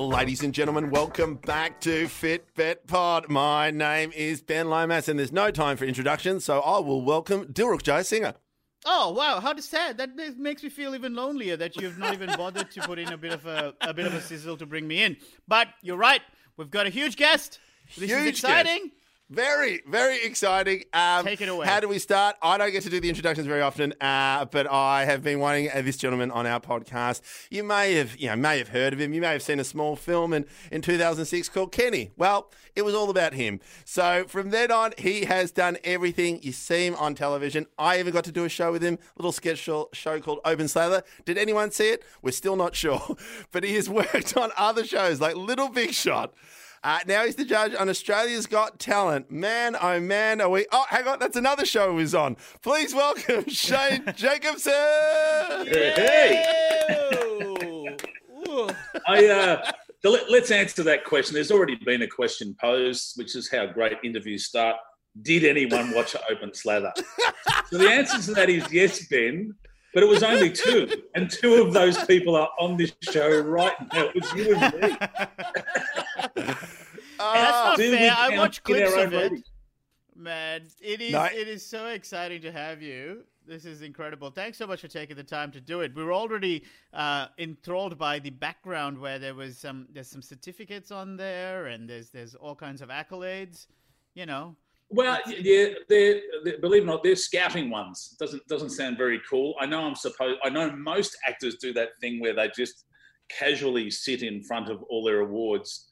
Ladies and gentlemen, welcome back to FitBet Pod. My name is Ben Lomas, and there's no time for introductions, so I will welcome Dilruk Jayasinghe. Oh, wow. How sad. That makes me feel even lonelier that you've not even bothered to put in a bit of a sizzle to bring me in. But you're right. We've got a huge guest. This is exciting. Guest. Very, very exciting. Take it away. How do we start? I don't get to do the introductions very often, but I have been wanting this gentleman on our podcast. You may have heard of him. You may have seen a small film in 2006 called Kenny. Well, it was all about him. So from then on, he has done everything you see him on television. I even got to do a show with him, a little sketch show called Open Slather. Did anyone see it? We're still not sure. But he has worked on other shows like Little Big Shot. Now he's the judge on Australia's Got Talent. Man, oh man, are we... Oh, hang on, that's another show he's on. Please welcome Shane Jacobson! Hey! Let's answer that question. There's already been a question posed, which is how great interviews start. Did anyone watch Open Slather? So the answer to that is yes, Ben. But it was only two, and two of those people are on this show right now. It was you and me. That's not fair. I watch clips of it. Man, it is so exciting to have you. This is incredible. Thanks so much for taking the time to do it. We were already enthralled by the background where there's some certificates on there, and there's all kinds of accolades, you know. Well, yeah, they're, believe it or not, they're scouting ones. Doesn't sound very cool. I know most actors do that thing where they just casually sit in front of all their awards.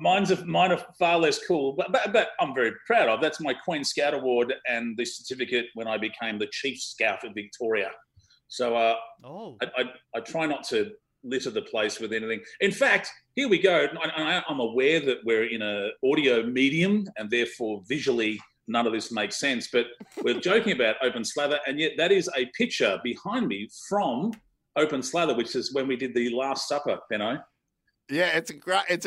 Mine are far less cool, but I'm very proud of. That's my Queen Scout Award and the certificate when I became the Chief Scout of Victoria. So I try not to litter the place with anything. In fact, here we go. I'm aware that we're in an audio medium and therefore visually none of this makes sense, but we're joking about Open Slather, and yet that is a picture behind me from Open Slather, which is when we did the Last Supper, Benno. Yeah, it's a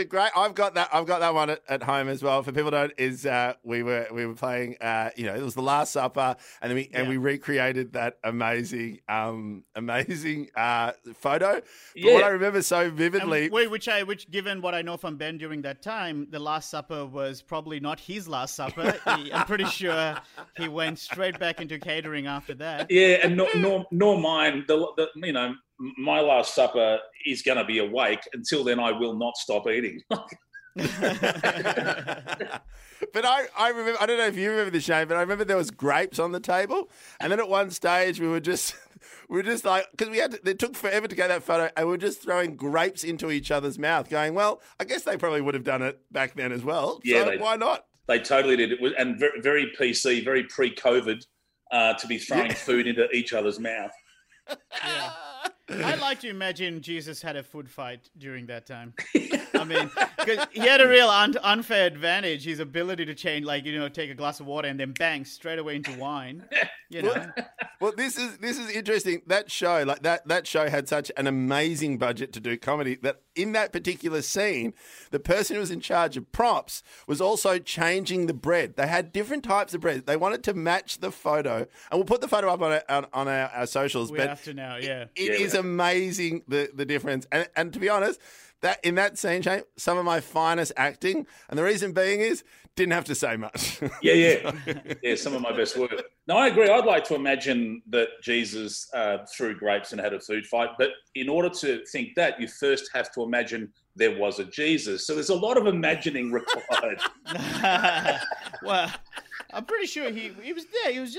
great. I've got that one at home as well. For people who don't, is we were playing. It was the Last Supper, and then we recreated that amazing photo. But what I remember so vividly, which given what I know from Ben during that time, the Last Supper was probably not his Last Supper. I'm pretty sure he went straight back into catering after that. Yeah, and nor mine. My Last Supper is going to be awake. Until then, I will not stop eating. But I remember, I don't know if you remember this, Shane, but I remember there was grapes on the table. And then at one stage, we were just like, because it took forever to get that photo, and we were just throwing grapes into each other's mouth going, well, I guess they probably would have done it back then as well. Yeah, so why not? They totally did. It was, and very, very PC, very pre-COVID to be throwing food into each other's mouth. Yeah. I like to imagine Jesus had a food fight during that time. I mean, because he had a real unfair advantage, his ability to change, take a glass of water and then bang, straight away into wine. Well, this is interesting. That show, that show had such an amazing budget to do comedy that in that particular scene, the person who was in charge of props was also changing the bread. They had different types of bread. They wanted to match the photo. And we'll put the photo up on our socials. We have to now, yeah. It is amazing, the difference. And to be honest, that in that scene, Shane, some of my finest acting, and the reason being is didn't have to say much. Yeah, some of my best work. No, I agree. I'd like to imagine that Jesus threw grapes and had a food fight, but in order to think that, you first have to imagine there was a Jesus. So there's a lot of imagining required. Well, I'm pretty sure he was there. He was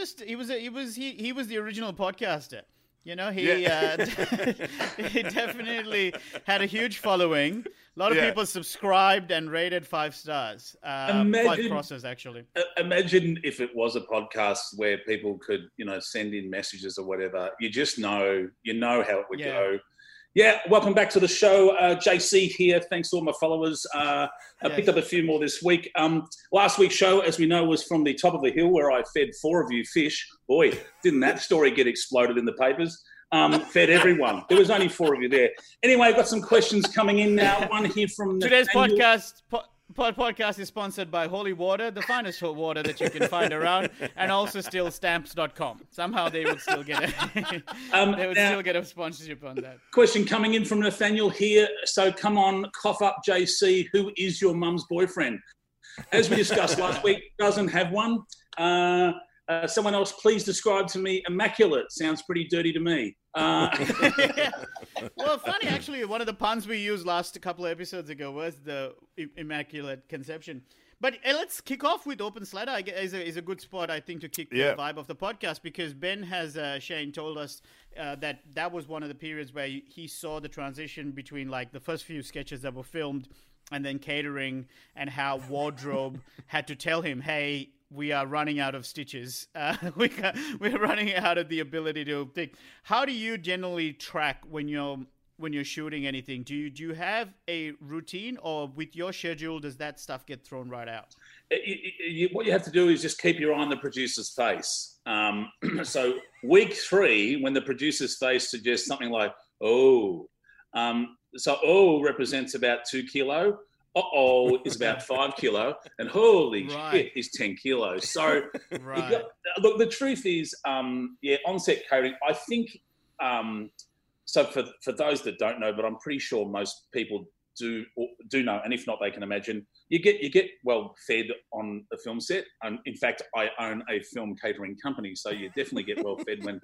the original podcaster. You know, he definitely had a huge following. A lot of people subscribed and rated 5 stars. Quite crosses, actually. Imagine if it was a podcast where people could, send in messages or whatever. You just know how it would go. Yeah, welcome back to the show. JC here. Thanks to all my followers. I picked up a few more this week. Last week's show, as we know, was from the top of the hill where I fed 4 of you fish. Boy, didn't that story get exploded in the papers? Fed everyone. There was only 4 of you there. Anyway, I've got some questions coming in now. One here from... Today's podcast... Pod Podcast is sponsored by Holy Water, the finest hot water that you can find around, and also still stamps.com. Somehow they would still get a they would still get a sponsorship on that. Question coming in from Nathaniel here. So come on, cough up, JC. Who is your mum's boyfriend? As we discussed last week, doesn't have one. Someone else, please describe to me immaculate. Sounds pretty dirty to me. Yeah. Well, funny, actually, one of the puns we used last couple of episodes ago was the immaculate conception. But let's kick off with Open Slather. Is a good spot, I think, to kick the vibe of the podcast, because Ben has, Shane, told us that was one of the periods where he saw the transition between, like, the first few sketches that were filmed and then catering, and how wardrobe had to tell him, hey, we are running out of stitches. We're running out of the ability to think. How do you generally track when you're shooting anything? Do you have a routine, or with your schedule, does that stuff get thrown right out? What you have to do is just keep your eye on the producer's face. So week three, when the producer's face suggests something like, oh, so oh represents about 2 kilo. Uh-oh is about 5 kilo, and holy shit is 10 kilos. So look, the truth is, on-set catering, I think, so for those that don't know, but I'm pretty sure most people do know, and if not, they can imagine, you get well fed on the film set. And in fact, I own a film catering company, so you definitely get well fed when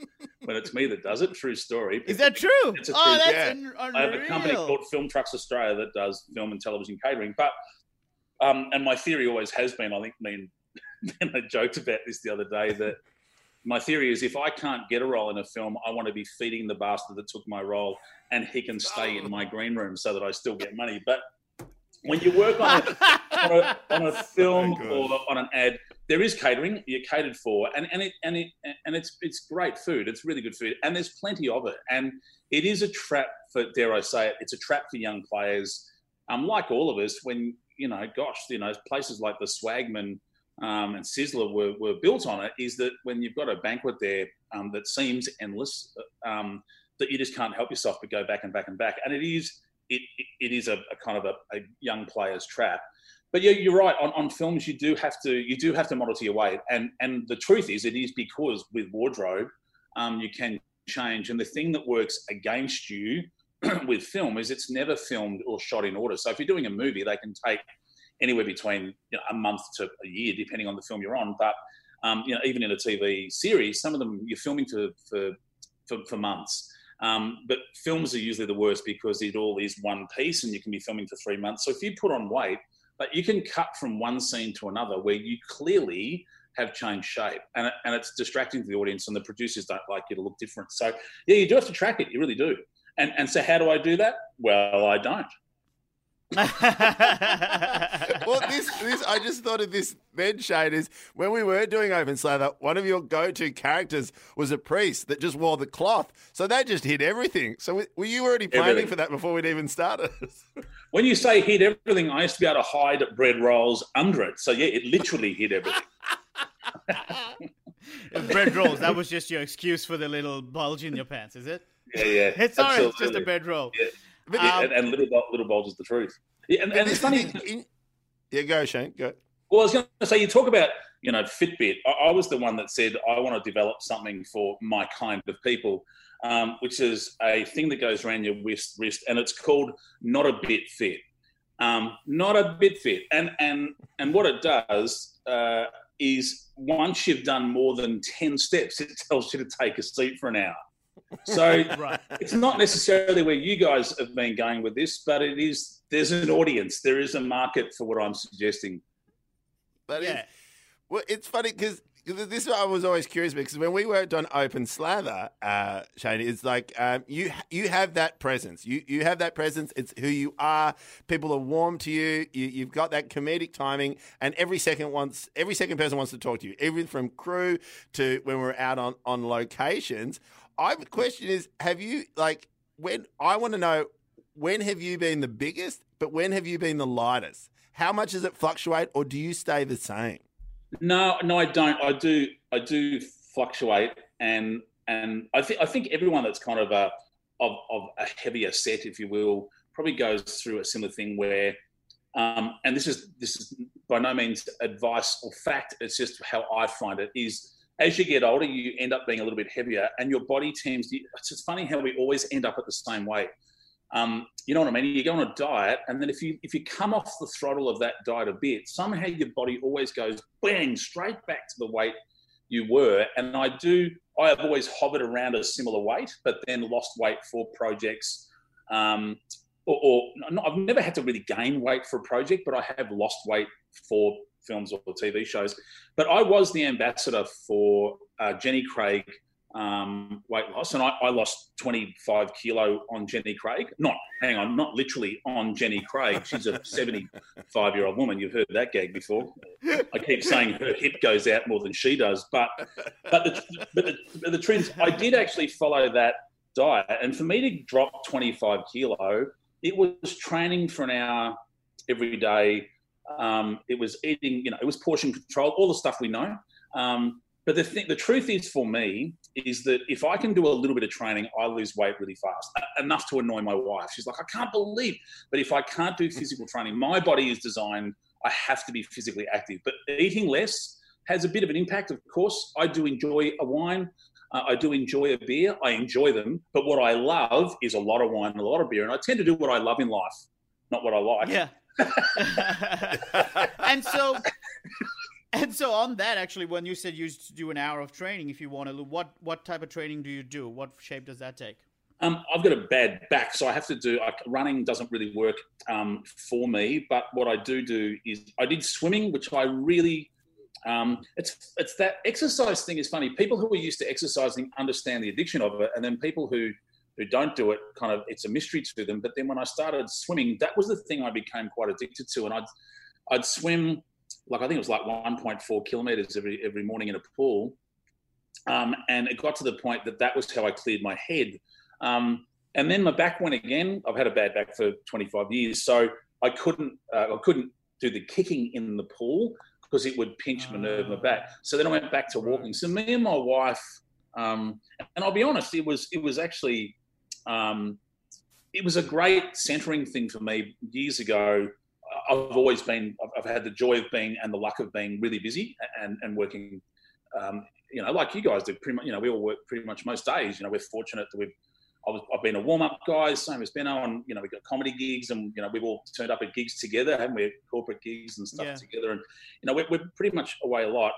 it's me that does it. True story. Is that true? That's unreal. I have a company called Film Trucks Australia that does film and television catering. But and my theory always has been, I think, and I joked about this the other day, that my theory is, if I can't get a role in a film, I want to be feeding the bastard that took my role, and he can stay in my green room so that I still get money. But when you work on a film or on an ad, there is catering. You're catered for, and it's great food. It's really good food, and there's plenty of it. And it is a trap for, dare I say it, it's a trap for young players, like all of us. When places like the Swagman and Sizzler were built on it, is that when you've got a banquet there that seems endless, that you just can't help yourself but go back and back and back. And it is a kind of a young player's trap. But you're right. On films, you do have to model to your weight. And the truth is, it is because with wardrobe, you can change. And the thing that works against you with film is it's never filmed or shot in order. So if you're doing a movie, they can take anywhere between a month to a year, depending on the film you're on. But even in a TV series, some of them you're filming for months. But films are usually the worst, because it all is one piece, and you can be filming for 3 months. So if you put on weight, but you can cut from one scene to another where you clearly have changed shape, and it's distracting to the audience, and the producers don't like you to look different. So yeah, you do have to track it. You really do. And so how do I do that? Well, I don't. Well, this I just thought of this then, Shane, is when we were doing Open Slather, one of your go-to characters was a priest that just wore the cloth, so that just hid everything. So were you already planning everything for that before we'd even started? When you say hid everything, I used to be able to hide bread rolls under it, so yeah, it literally hid everything. Bread rolls, that was just your excuse for the little bulge in your pants, is it? Yeah, it's all right, it's just a bread roll. Yeah. But, and little bulge is the truth. Yeah, and it's funny. Yeah, go, Shane. Go. Well, I was going to say, you talk about Fitbit. I was the one that said I want to develop something for my kind of people, which is a thing that goes around your wrist, and it's called Not a Bit Fit. Not a Bit Fit, and what it does is, once you've done more than 10 steps, it tells you to take a seat for an hour. So It's not necessarily where you guys have been going with this, but it is. There's an audience. There is a market for what I'm suggesting. But yeah, it's funny because this I was always curious about, because when we worked on Open Slather, Shane, it's like you have that presence. You have that presence. It's who you are. People are warm to you. You've got that comedic timing, and every second person wants to talk to you, even from crew to when we're out on locations. The question is, when have you been the biggest, but when have you been the lightest? How much does it fluctuate, or do you stay the same? No, I don't. I do fluctuate, and I think everyone that's kind of a heavier set, if you will, probably goes through a similar thing where And this is by no means advice or fact. It's just how I find it is, as you get older, you end up being a little bit heavier, and your body tends to, it's funny how we always end up at the same weight. You know what I mean? You go on a diet, and then if you come off the throttle of that diet a bit, somehow your body always goes bang straight back to the weight you were. And I have always hovered around a similar weight, but then lost weight for projects. I've never had to really gain weight for a project, but I have lost weight for films or TV shows. But I was the ambassador for Jenny Craig weight loss, and I lost 25 kilo on Jenny Craig. Not literally on Jenny Craig. She's a 75-year-old woman. You've heard that gag before. I keep saying her hip goes out more than she does, but the trends. I did actually follow that diet, and for me to drop 25 kilo, it was training for an hour every day. It was eating, it was portion control, all the stuff we know. But the truth is for me is that if I can do a little bit of training, I lose weight really fast, enough to annoy my wife. She's like, I can't believe. But if I can't do physical training, my body is designed, I have to be physically active. But eating less has a bit of an impact, of course. I do enjoy a wine. I do enjoy a beer. I enjoy them. But what I love is a lot of wine and a lot of beer. And I tend to do what I love in life, not what I like. Yeah. And so on that, actually, when you said you used to do an hour of training, if you want to, what type of training do you do? What shape does that take? I've got a bad back, so I have to do running doesn't really work for me. But what I do is I did swimming, which I really it's that exercise thing is funny. People who are used to exercising understand the addiction of it, and then people who don't do it, kind of, it's a mystery to them. But then when I started swimming, that was the thing I became quite addicted to, and I'd swim. Like, I think it was like 1.4 kilometers every morning in a pool. And it got to the point that was how I cleared my head. And then my back went again. I've had a bad back for 25 years. So I couldn't do the kicking in the pool because it would pinch my nerve in my back. So then I went back to walking. So me and my wife, and I'll be honest, it was actually, it was a great centering thing for me years ago. I've had the joy of being and the luck of being really busy and working, like you guys do pretty much, we all work pretty much most days, we're fortunate that I've been a warm-up guy, same as Ben O, and, we've got comedy gigs and, we've all turned up at gigs together, haven't we, corporate gigs and stuff together. And, we're pretty much away a lot.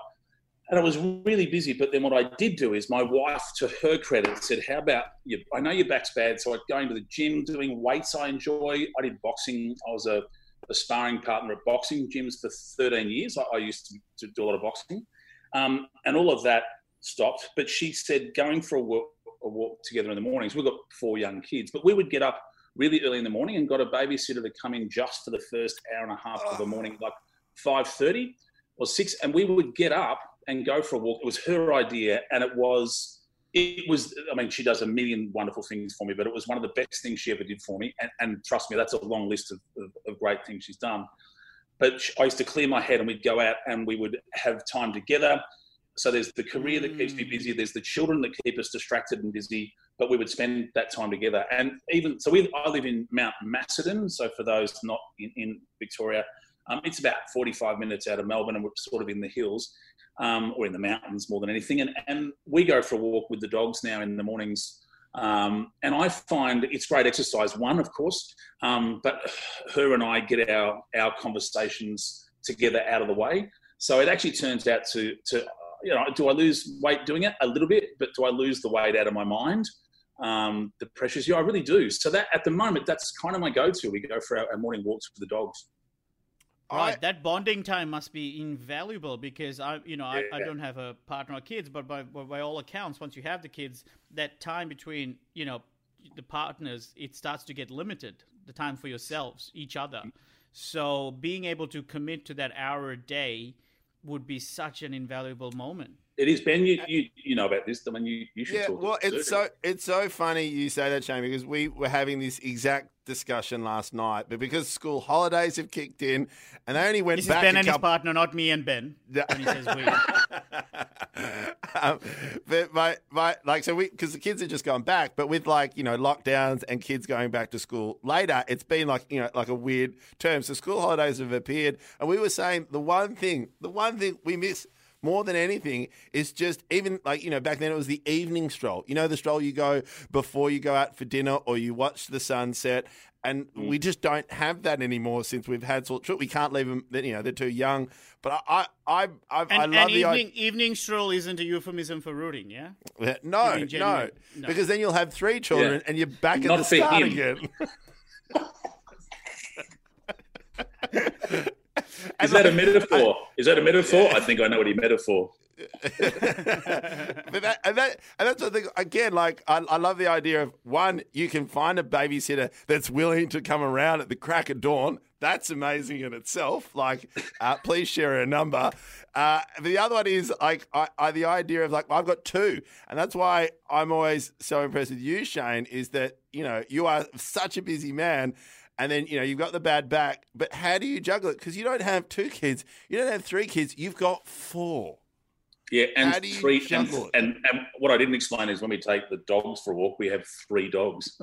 And I was really busy, but then what I did do is my wife, to her credit, said, how about you? I know your back's bad, so I'd go into the gym doing weights I enjoy. I did boxing. I was a sparring partner at boxing gyms for 13 years. I used to do a lot of boxing. And all of that stopped. But she said going for a walk together in the mornings. We've got 4 young kids. But we would get up really early in the morning and got a babysitter to come in just for the first hour and a half of the morning, like 5:30 or 6. And we would get up and go for a walk. It was her idea. And it was, I mean, she does a million wonderful things for me, but it was one of the best things she ever did for me. And trust me, that's a long list of great things she's done. But I used to clear my head and we'd go out and we would have time together. So there's the career that keeps me busy. There's the children that keep us distracted and busy, but we would spend that time together. And even, so I live in Mount Macedon. So for those not in Victoria, it's about 45 minutes out of Melbourne, and we're sort of in the hills. Or in the mountains more than anything. And we go for a walk with the dogs now in the mornings. And I find it's great exercise, one, of course, but her and I get our conversations together out of the way. So it actually turns out to do I lose weight doing it? A little bit, but do I lose the weight out of my mind? The pressures? Yeah, I really do. So that at the moment, that's kind of my go-to. We go for our morning walks with the dogs. Right, that bonding time must be invaluable because I don't have a partner or kids, but by all accounts, once you have the kids, that time between the partners, it starts to get limited. The time for yourselves, each other. So being able to commit to that hour a day would be such an invaluable moment. It is, Ben. You know about this. I mean, you should talk. Yeah, well, it's so funny you say that, Shane, because we were having this exact discussion last night, but because school holidays have kicked in, and they only went back. This is Ben and his partner, not me and Ben. When he says we. But my like, so we, because the kids have just gone back, but with like, you know, lockdowns and kids going back to school later, it's been like, you know, like a weird term. So school holidays have appeared, and we were saying the one thing we miss more than anything is just, even like, you know, back then it was the evening stroll. You know, the stroll you go before you go out for dinner or you watch the sunset. And we just don't have that anymore since we've had sort of trip. We can't leave them, you know, they're too young. But I love the idea. Evening stroll isn't a euphemism for rooting, yeah? No. Because then you'll have three children and you're back at the start again. Is that a metaphor? I think I know what he meant it for. But that's the thing again. Like I love the idea of one. You can find a babysitter that's willing to come around at the crack of dawn. That's amazing in itself. Like, please share her number. The other one is like the idea of like, well, I've got two, and that's why I'm always so impressed with you, Shane. Is that, you know, you are such a busy man. And then, you know, you've got the bad back, but how do you juggle it? Because you don't have two kids. You don't have three kids. You've got four. Yeah, and three. And what I didn't explain is when we take the dogs for a walk, we have three dogs.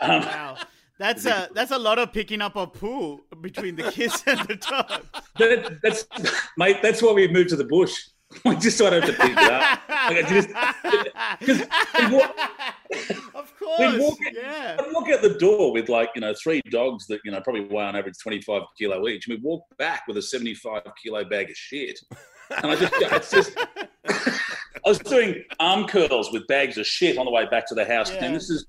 Wow. That's a lot of picking up a poo between the kids and the dogs. That's why we moved to the bush. I just don't have to pick it up. Like, of course, I'd walk out the door with, like, you know, three dogs that, you know, probably weigh on average 25 kilo each. And we walk back with a 75 kilo bag of shit. And I was doing arm curls with bags of shit on the way back to the house. Yeah. And this is,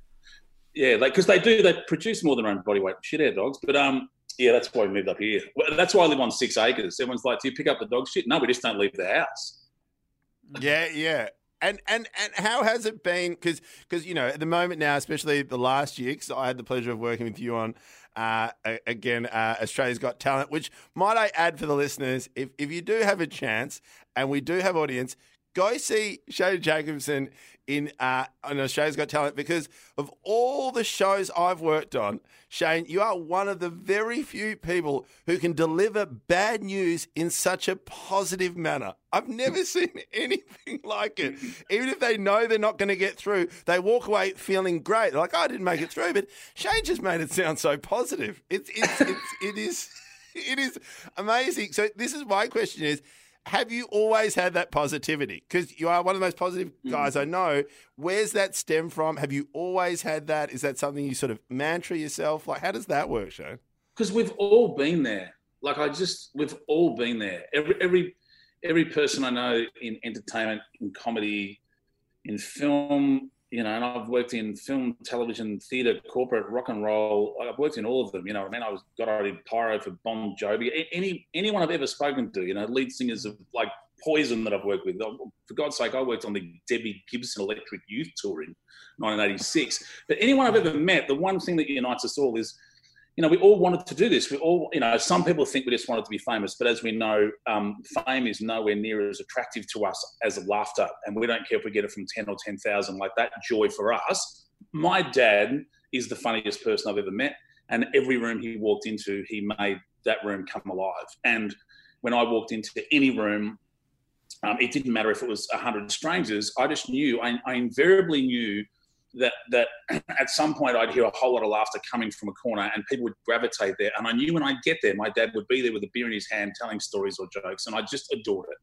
like, because they produce more than their own body weight. Shit, our dogs. But, that's why we moved up here. That's why I live on 6 acres. Everyone's like, do you pick up the dog shit? No, we just don't leave the house. Yeah. And how has it been? Because you know, at the moment now, especially the last year, because I had the pleasure of working with you on, Australia's Got Talent, which, might I add for the listeners, if you do have a chance and we do have audience, go see Shane Jacobson on Australia's Got Talent, because of all the shows I've worked on, Shane, you are one of the very few people who can deliver bad news in such a positive manner. I've never seen anything like it. Even if they know they're not going to get through, they walk away feeling great. They're like, I didn't make it through, but Shane just made it sound so positive. It is amazing. So this is my question is, have you always had that positivity? Because you are one of the most positive guys I know. Where's that stem from? Have you always had that? Is that something you sort of mantra yourself? Like, how does that work, Shane? Because we've all been there. Like, we've all been there. Every person I know in entertainment, in comedy, in film, you know, and I've worked in film, television, theatre, corporate, rock and roll. I've worked in all of them, you know what I mean? I did pyro for Bon Jovi. Anyone I've ever spoken to, you know, lead singers of, like, Poison that I've worked with. For God's sake, I worked on the Debbie Gibson Electric Youth Tour in 1986. But anyone I've ever met, the one thing that unites us all is, you know, we all wanted to do this. We all, you know, some people think we just wanted to be famous, but as we know, fame is nowhere near as attractive to us as laughter. And we don't care if we get it from 10 or 10,000, like, that joy for us. My dad is the funniest person I've ever met. And every room he walked into, he made that room come alive. And when I walked into any room, it didn't matter if it was 100 strangers. I just knew, I invariably knew that at some point I'd hear a whole lot of laughter coming from a corner and people would gravitate there. And I knew when I'd get there, my dad would be there with a beer in his hand telling stories or jokes, and I just adored it.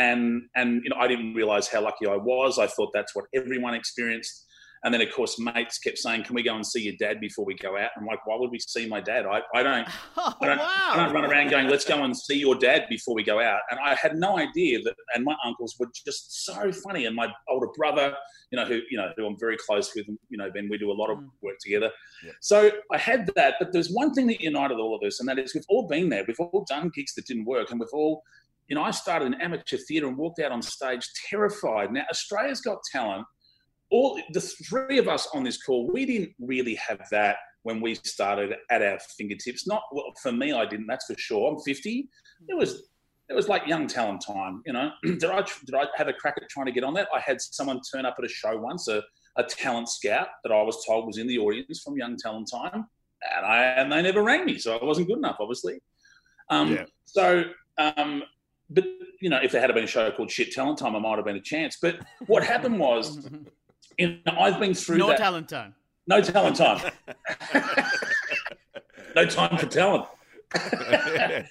And you know, I didn't realise how lucky I was. I thought that's what everyone experienced. And then, of course, mates kept saying, can we go and see your dad before we go out? I'm like, why would we see my dad? I don't run around going, let's go and see your dad before we go out. And I had no idea that, and my uncles were just so funny. And my older brother, who I'm very close with, you know, Ben, we do a lot of work together. Yeah. So I had that, but there's one thing that united all of us, and that is we've all been there. We've all done gigs that didn't work, and we've all, you know, I started in amateur theatre and walked out on stage terrified. Now, Australia's Got Talent. All the three of us on this call, we didn't really have that when we started at our fingertips. Not, well, for me, I didn't. That's for sure. I'm 50. It was like young talent time. You know, did I have a crack at trying to get on that? I had someone turn up at a show once, a talent scout that I was told was in the audience from young talent time, and they never rang me, so I wasn't good enough, obviously. So But, you know, if there had been a show called Shit Talent Time, I might have been a chance. But what happened was, you know, I've been through that. No talent time. No time for talent.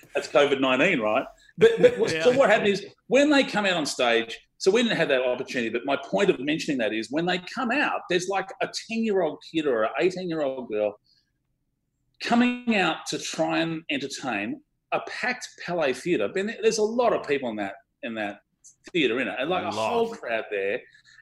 That's COVID-19, right? But yeah. So what happened is when they come out on stage, so we didn't have that opportunity, but my point of mentioning that is when they come out, there's like a 10-year-old kid or an 18-year-old girl coming out to try and entertain a packed Palais Theatre. There's a lot of people in that theatre, innit? And like a whole crowd there.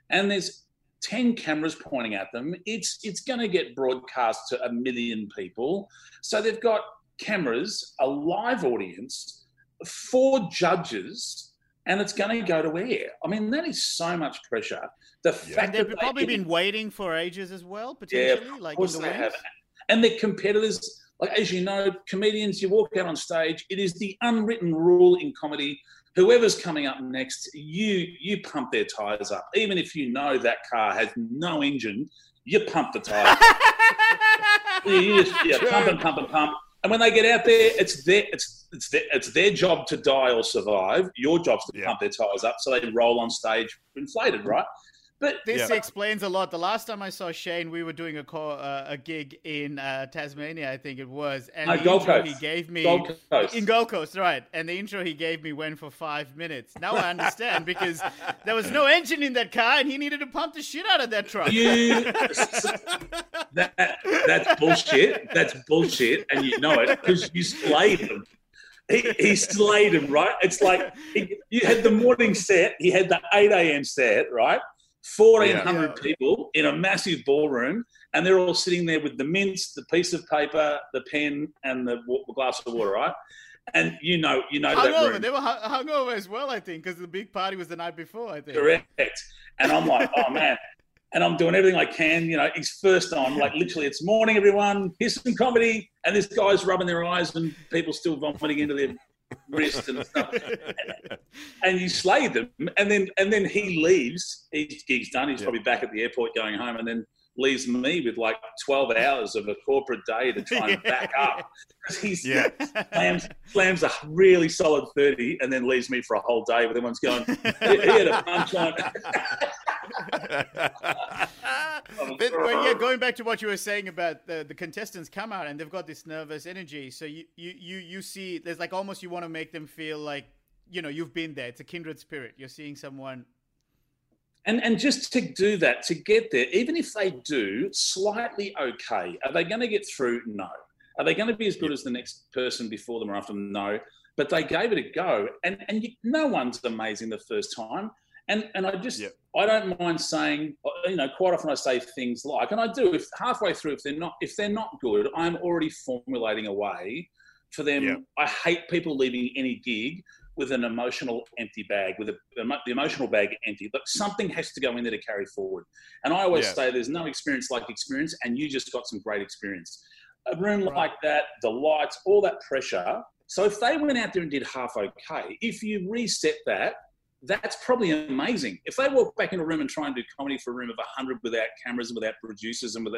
And there's 10 cameras pointing at them. It's going to get broadcast to a million people. So they've got cameras, a live audience, 4 judges, and it's going to go to air. I mean, that is so much pressure. The fact that they've probably been waiting for ages as well, potentially. Yeah, of course they have. And their competitors, like, as you know, comedians, you walk out on stage, it is the unwritten rule in comedy. Whoever's coming up next, you pump their tyres up. Even if you know that car has no engine, you pump the tyres up. You just pump. And when they get out there, it's their job to die or survive. Your job's to pump their tyres up so they roll on stage inflated, right? But this explains a lot. The last time I saw Shane, we were doing a gig in Tasmania, I think it was. And the Gold intro Coast. He gave me Gold Coast. In Gold Coast, right? And the intro he gave me went for 5 minutes. Now I understand, because there was no engine in that car, and he needed to pump the shit out of that truck. That's bullshit. That's bullshit, and you know it because you slayed them. He slayed him, right? It's like you had the morning set. He had the 8 a.m. set, right? 1,400 people in a massive ballroom, and they're all sitting there with the mints, the piece of paper, the pen, and the glass of water, right? And you know that room. They were hungover as well, I think, because the big party was the night before, I think. Correct. And I'm like, oh, man. And I'm doing everything I can. You know, it's first on. Like, literally, it's morning, everyone. Here's some comedy. And this guy's rubbing their eyes and people still vomiting into their wrist and stuff, and you slay them, and then he leaves. He's done. He's probably back at the airport going home, and then leaves me with like 12 hours of a corporate day to try and back up. He's slams a really solid 30, and then leaves me for a whole day. But everyone's going, he had a punchline. But going back to what you were saying about the contestants come out and they've got this nervous energy. So you see, there's like almost you want to make them feel like, you know, you've been there. It's a kindred spirit. You're seeing someone. And just to do that, to get there, even if they do slightly okay, are they going to get through? No. Are they going to be as good as the next person before them or after them? No. But they gave it a go. And no one's amazing the first time. And I just, I don't mind saying, you know, quite often I say things like, and I do, if halfway through, if they're not good, I'm already formulating a way for them. Yeah. I hate people leaving any gig with an emotional empty bag, with the emotional bag empty, but something has to go in there to carry forward. And I always say there's no experience like experience, and you just got some great experience. A room like that, the lights, all that pressure. So if they went out there and did half okay, if you reset that, that's probably amazing. If they walk back in a room and try and do comedy for a room of 100 without cameras and without producers and with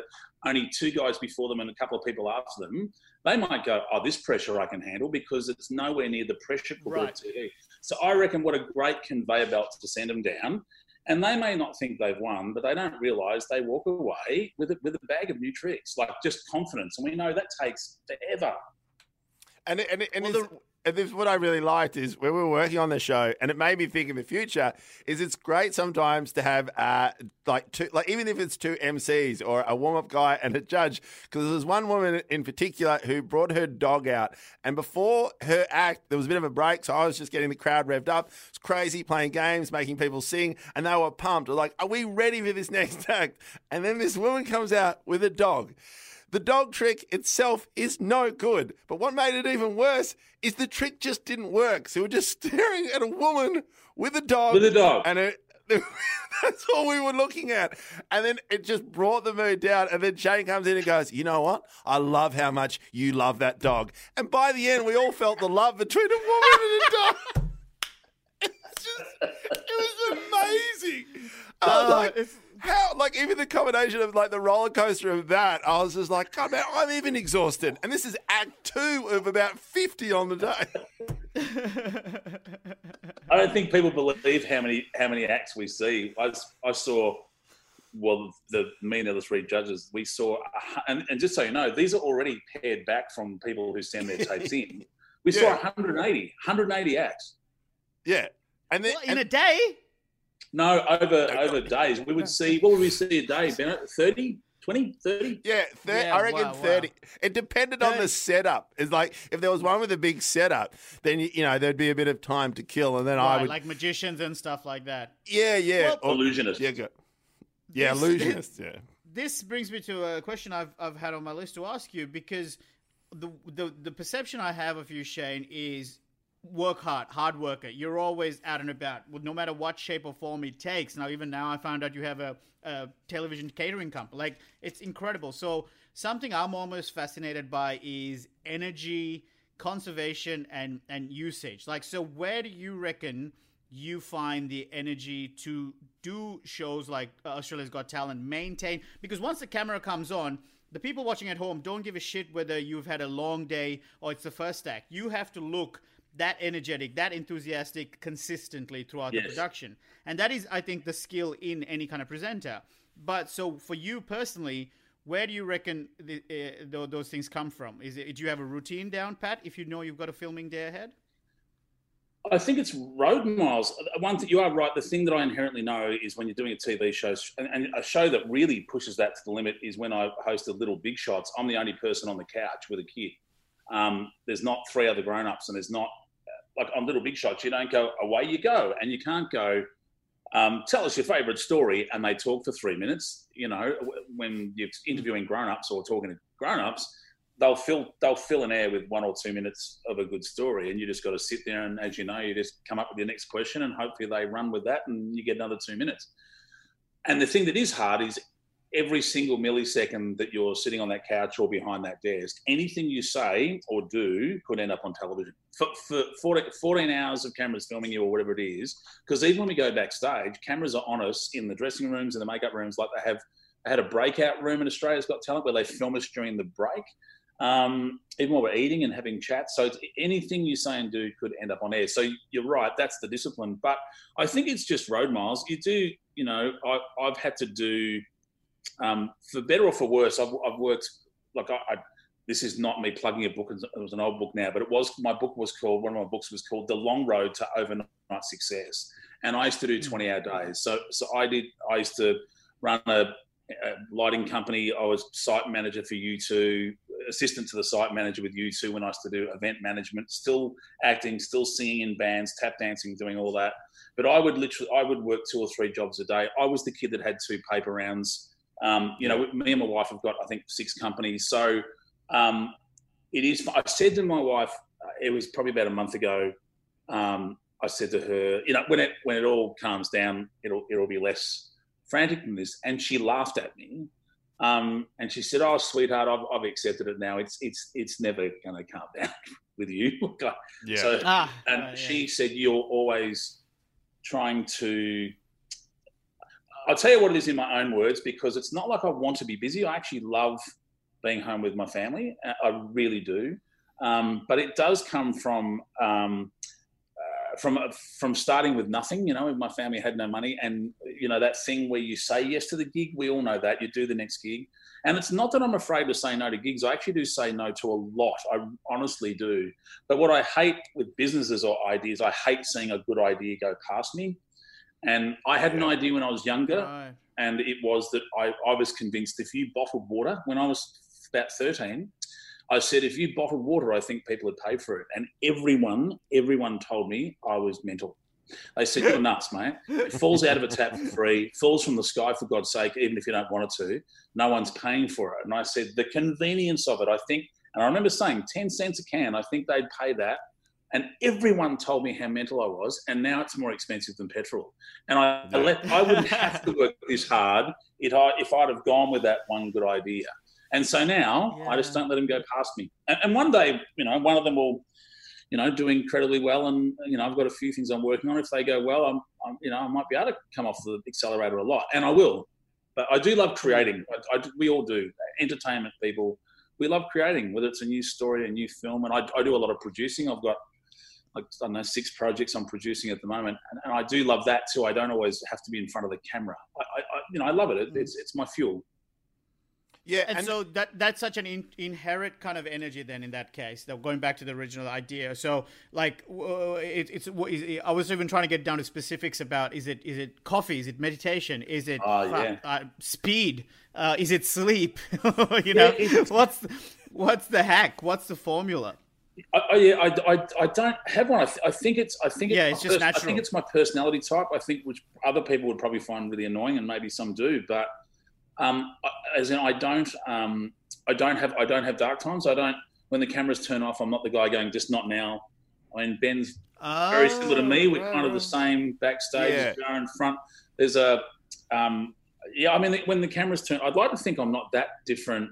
only 2 guys before them and a couple of people after them, they might go, oh, this pressure I can handle, because it's nowhere near the pressure cooker of TV. So I reckon what a great conveyor belt to send them down. And they may not think they've won, but they don't realise they walk away with a bag of new tricks, like just confidence. And we know that takes forever. And this is what I really liked is when we were working on the show, and it made me think in the future, is it's great sometimes to have even if it's 2 MCs or a warm-up guy and a judge, because there was one woman in particular who brought her dog out, and before her act, there was a bit of a break, so I was just getting the crowd revved up. It's crazy, playing games, making people sing, and they were pumped. They were like, are we ready for this next act? And then this woman comes out with a dog. The dog trick itself is no good, but what made it even worse is the trick just didn't work. So we're just staring at a woman with a dog. With a dog. And that's all we were looking at. And then it just brought the mood down. And then Shane comes in and goes, you know what? I love how much you love that dog. And by the end, we all felt the love between a woman and a dog. It was amazing. I was like, how, like, even the combination of like the roller coaster of that, I was just like, God, man, I'm even exhausted. And this is act 2 of about 50 on the day. I don't think people believe how many acts we see. I saw, well, me and the other three judges, we saw, and just so you know, these are already paired back from people who send their tapes in. We saw 180 acts. Yeah. And then, in a day? No, over days. We would see, what would we see a day, Bennett? 30? 20? 30? Yeah, I reckon 30. Wow. It depended on the setup. It's like if there was one with a big setup, then, you know, there'd be a bit of time to kill. And then I would... Like magicians and stuff like that. Yeah, yeah. Well, illusionists. Yeah, yeah, illusionists, yeah. This brings me to a question I've had on my list to ask you, because the perception I have of you, Shane, is... work hard worker. You're always out and about, no matter what shape or form it takes. Now, even now, I found out you have a television catering company. Like, it's incredible. So something I'm almost fascinated by is energy conservation and usage. Like, so where do you reckon you find the energy to do shows like Australia's Got Talent, maintain? Because once the camera comes on, the people watching at home don't give a shit whether you've had a long day or it's the first act. You have to look that energetic, that enthusiastic consistently throughout the production. And that is, I think, the skill in any kind of presenter. But so for you personally, where do you reckon those things come from? Do you have a routine down, Pat, if you know you've got a filming day ahead? I think it's road miles. One thing, you are right. The thing that I inherently know is when you're doing a TV show, and a show that really pushes that to the limit is when I hosted Little Big Shots. I'm the only person on the couch with a kid. There's not three other grown-ups, and there's not, like on Little Big Shots, you don't go, away you go. And you can't go, tell us your favourite story, and they talk for 3 minutes. You know, when you're interviewing grown-ups or talking to grown-ups, they'll fill an air with 1 or 2 minutes of a good story, and you just got to sit there and, as you know, you just come up with your next question and hopefully they run with that and you get another 2 minutes. And the thing that is hard is every single millisecond that you're sitting on that couch or behind that desk, anything you say or do could end up on television. For 14 hours of cameras filming you or whatever it is, because even when we go backstage, cameras are on us in the dressing rooms and the makeup rooms. Like they had a breakout room in Australia's Got Talent where they film us during the break, even while we're eating and having chats. So anything you say and do could end up on air. So you're right, that's the discipline. But I think it's just road miles. You do, you know, I've had to do... for better or for worse, I've worked, like this is not me plugging a book, it was an old book now, but one of my books was called The Long Road to Overnight Success. And I used to do 20-hour days. So I used to run a lighting company. I was site manager for U2, assistant to the site manager with U2 when I used to do event management, still acting, still singing in bands, tap dancing, doing all that. But I would work 2 or 3 jobs a day. I was the kid that had 2 paper rounds. You know, me and my wife have got, I think, 6 companies. So it is, I said to my wife, it was probably about a month ago, I said to her, you know, when it all calms down, it'll be less frantic than this. And she laughed at me. And she said, oh, sweetheart, I've accepted it now. It's never going to calm down with you. Yeah. She said, you're always trying to... I'll tell you what it is in my own words, because it's not like I want to be busy. I actually love being home with my family. I really do. But it does come from starting with nothing. You know, my family had no money, and, you know, that thing where you say yes to the gig, we all know that. You do the next gig. And it's not that I'm afraid to say no to gigs. I actually do say no to a lot. I honestly do. But what I hate with businesses or ideas, I hate seeing a good idea go past me. And I had an idea when I was younger, and it was that I was convinced if you bottled water, when I was about 13, I said, if you bottled water, I think people would pay for it. And everyone told me I was mental. They said, you're nuts, mate. It falls out of a tap for free, falls from the sky for God's sake, even if you don't want it to. No one's paying for it. And I said, the convenience of it, I think, and I remember saying 10 cents a can, I think they'd pay that. And everyone told me how mental I was, and now it's more expensive than petrol. And I wouldn't have to work this hard if I'd have gone with that one good idea. And so now I just don't let them go past me. And one day, you know, one of them will, you know, do incredibly well, and, you know, I've got a few things I'm working on. If they go well, I'm you know, I might be able to come off the accelerator a lot, and I will. But I do love creating. We all do. Entertainment people, we love creating, whether it's a new story, a new film, and I do a lot of producing. I've got like, I don't know, 6 projects I'm producing at the moment. And I do love that too. I don't always have to be in front of the camera. I love it. It's my fuel. Yeah. And so that's such an inherent kind of energy then in that case, though, going back to the original idea. So like I was even trying to get down to specifics about, is it coffee? Is it meditation? Is it speed? Is it sleep? What's the hack? What's the formula? I don't have one. I think it's just natural. I think it's my personality type. I think which other people would probably find really annoying, and maybe some do. But I don't have dark times. I don't. When the cameras turn off, I'm not the guy going just not now. I mean, Ben's very similar to me. We're kind of the same backstage as we are in front. There's a I mean, when the cameras turn, I'd like to think I'm not that different.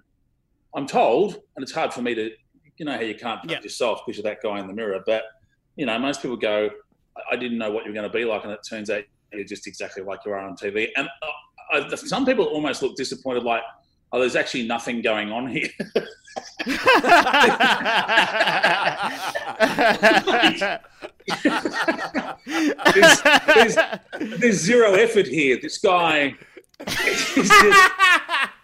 I'm told, and it's hard for me to. You know how you can't judge yourself because you're that guy in the mirror. But, you know, most people go, I didn't know what you were going to be like. And it turns out you're just exactly like you are on TV. And some people almost look disappointed, like, oh, there's actually nothing going on here. there's zero effort here. This guy is just...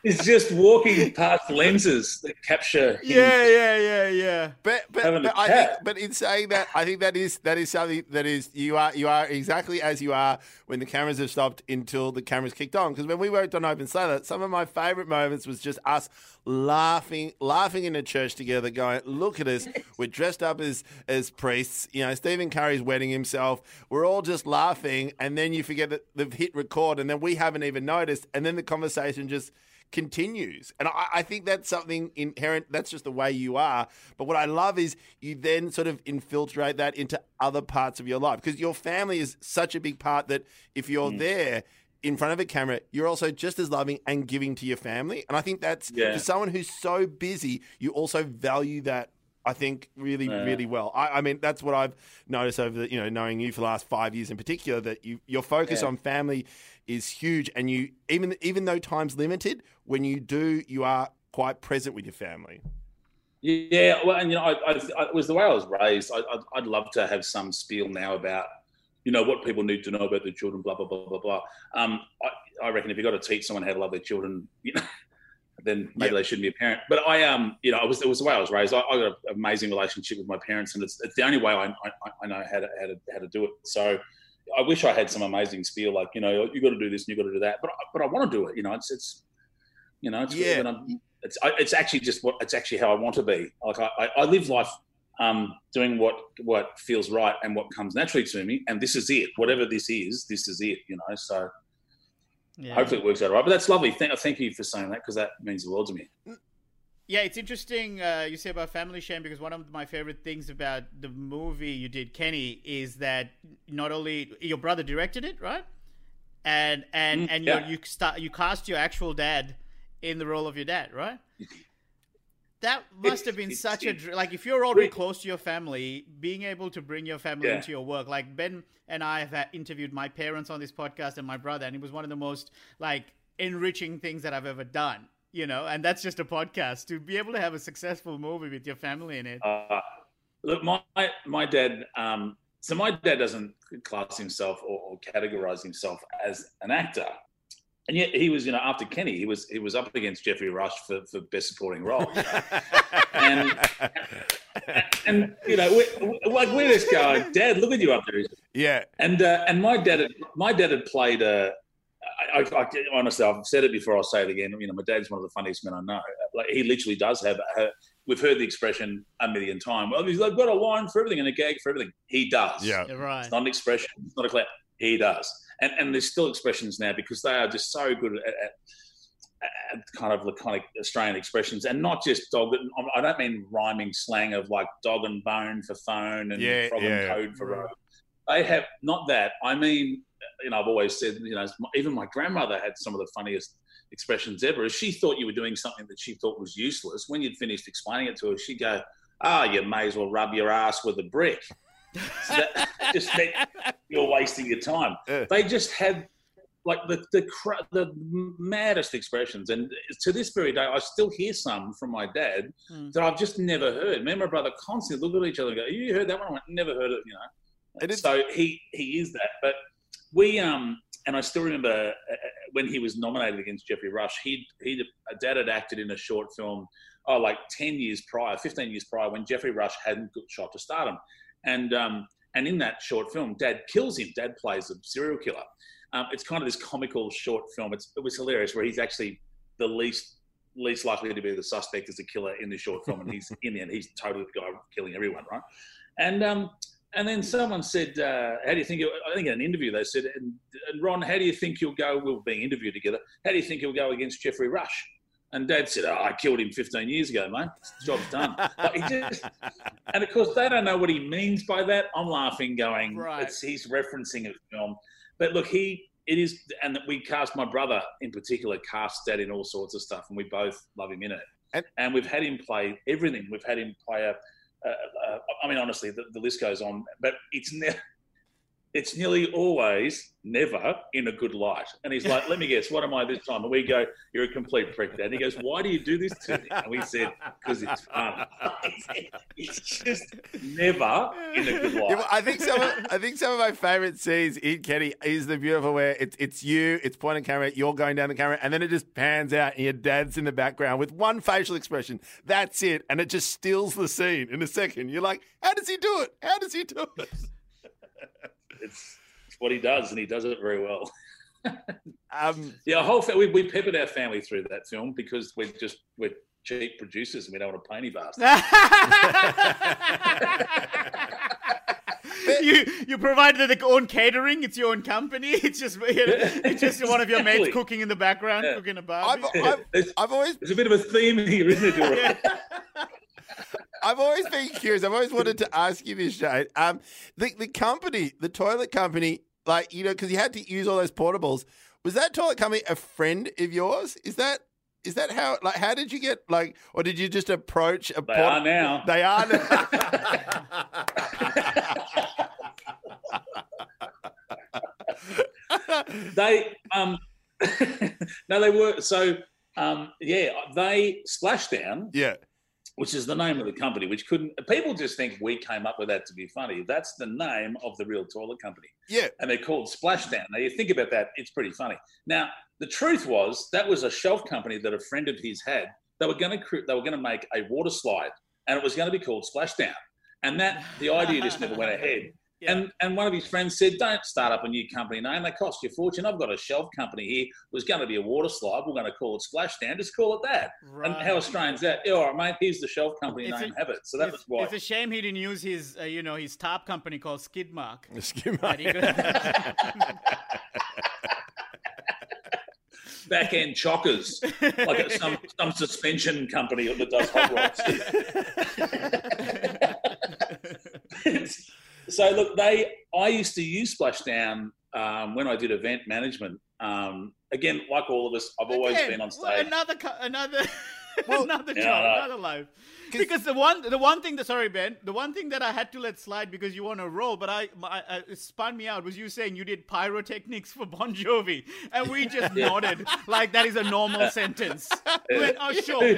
It's just walking past lenses that capture him. Yeah. But in saying that, I think that is something that is you are exactly as you are when the cameras have stopped until the cameras kicked on. Because when we worked on Open Slather, some of my favourite moments was just us laughing in a church together, going, "Look at us! We're dressed up as priests. You know, Stephen Curry's wedding himself. We're all just laughing, and then you forget that they've hit record, and then we haven't even noticed, and then the conversation just." Continues. And I think that's something inherent. That's just the way you are. But what I love is you then sort of infiltrate that into other parts of your life, because your family is such a big part that if you're there in front of a camera, you're also just as loving and giving to your family. And I think that's for someone who's so busy, you also value that, I think, really well. I mean, that's what I've noticed over the, knowing you for the last 5 years in particular, that your focus on family is huge, and you even though time's limited, when you do, you are quite present with your family. Yeah, well, and I it was the way I was raised. I'd love to have some spiel now about what people need to know about their children, blah blah blah blah blah. I reckon if you've got to teach someone how to love their children, then maybe they shouldn't be a parent. But it was the way I was raised. I got an amazing relationship with my parents, and it's the only way I know how to do it. So I wish I had some amazing spiel, like, you got to do this and you got to do that. But I want to do it. It's actually just how I want to be. Like I live life doing what feels right and what comes naturally to me. And this is it. Whatever this is it. So. Yeah. Hopefully it works out all right. But that's lovely. Thank you for saying that, because that means the world to me. Yeah, it's interesting you say about family, Shane, because one of my favorite things about the movie you did, Kenny, is that not only your brother directed it, right? And you cast your actual dad in the role of your dad, right? That must have been if you're already close to your family, being able to bring your family into your work. Like Ben and I have interviewed my parents on this podcast and my brother, and it was one of the most enriching things that I've ever done, and that's just a podcast. To be able to have a successful movie with your family in it. Look, my dad, so my dad doesn't class himself or categorize himself as an actor. And yet he was, after Kenny, he was up against Jeffrey Rush for best supporting role. And we're just going, Dad, look at you up there. Yeah. And my dad had played I honestly, I've said it before, I'll say it again. My dad's one of the funniest men I know. Like, he literally does have. We've heard the expression a million times. Well, he's got a line for everything and a gag for everything. He does. Yeah. Right. It's not an expression. It's not a clap. He does. And there's still expressions now, because they are just so good at kind of laconic Australian expressions, and not just dog. I don't mean rhyming slang of like dog and bone for phone and frog and code for road. They have not that. I mean, I've always said, even my grandmother had some of the funniest expressions ever. If she thought you were doing something that she thought was useless, when you'd finished explaining it to her, she'd go, you may as well rub your ass with a brick. So that just meant you're wasting your time. They just had like the maddest expressions. And to this very day, I still hear some from my dad that I've just never heard. Me and my brother constantly look at each other and go, you heard that one? I went, never heard it, you know. And so he is that. But we, and I still remember when he was nominated against Jeffrey Rush, Dad had acted in a short film, like 10 years prior, 15 years prior, when Jeffrey Rush hadn't shot to stardom. And in that short film, Dad kills him. Dad plays a serial killer. It's kind of this comical short film. It was hilarious, where he's actually the least likely to be the suspect as a killer in the short film, and he's in the end he's totally the guy killing everyone, right? And then someone said, "How do you think?" I think in an interview they said, "And Ron, how do you think you'll go?" We were being interviewed together. How do you think you'll go against Jeffrey Rush? And Dad said, "Oh, I killed him 15 years ago, mate. His job's done." Like, and of course, they don't know what he means by that. I'm laughing, going, right. He's referencing a film. But look, and we cast, my brother in particular, cast Dad in all sorts of stuff, and we both love him in it. And we've had him play everything. We've had him play I mean, honestly, the list goes on. But it's nearly always never in a good light. And he's like, let me guess, what am I this time? And we go, you're a complete prick, Dad. And he goes, why do you do this to me? And we said, because it's fun. It's just never in a good light. Yeah, well, I think some of my favourite scenes in Kenny is the beautiful where it's you, it's pointing camera, you're going down the camera, and then it just pans out and your dad's in the background with one facial expression. That's it. And it just steals the scene in a second. You're like, how does he do it? How does he do it? It's what he does, and he does it very well. Yeah, we peppered our family through that film because we're cheap producers and we don't want to pay any bastards. you provide the own catering. It's your own company. It's just exactly. One of your mates cooking in the background, cooking a barbecue. There's a bit of a theme here, isn't there? Yeah. I've always been curious. I've always wanted to ask you this, Shane. The company, the toilet company, like, you know, because you had to use all those portables. Was that toilet company a friend of yours? Is that how? Like, how did you get? Like, or did you just approach a? They are now. They are now. No, they were. So they Splashdown. Yeah. Which is the name of the company, which people just think we came up with that to be funny. That's the name of the real toilet company. Yeah. And they're called Splashdown. Now, you think about that, it's pretty funny. Now, the truth was that was a shelf company that a friend of his had. They were going to make a water slide, and it was going to be called Splashdown. And the idea just never went ahead. Yeah. And one of his friends said, don't start up a new company name. They cost you a fortune. I've got a shelf company here. It was going to be a water slide. We're going to call it Splashdown. Just call it that. Right. And how Australian's that? Yeah, all right, mate, here's the shelf company name. Have it. So that was why. It's a shame he didn't use his, his top company called Skidmark. Back-end chockers. Like some suspension company that does hot rods. So look, I used to use Splashdown when I did event management. Again, like all of us, I've always been on stage. Another life. Because the one thing that, sorry Ben, the one thing that I had to let slide because you want to roll, but it spun me out was you saying you did pyrotechnics for Bon Jovi, and we just nodded like that is a normal sentence. Went, oh sure,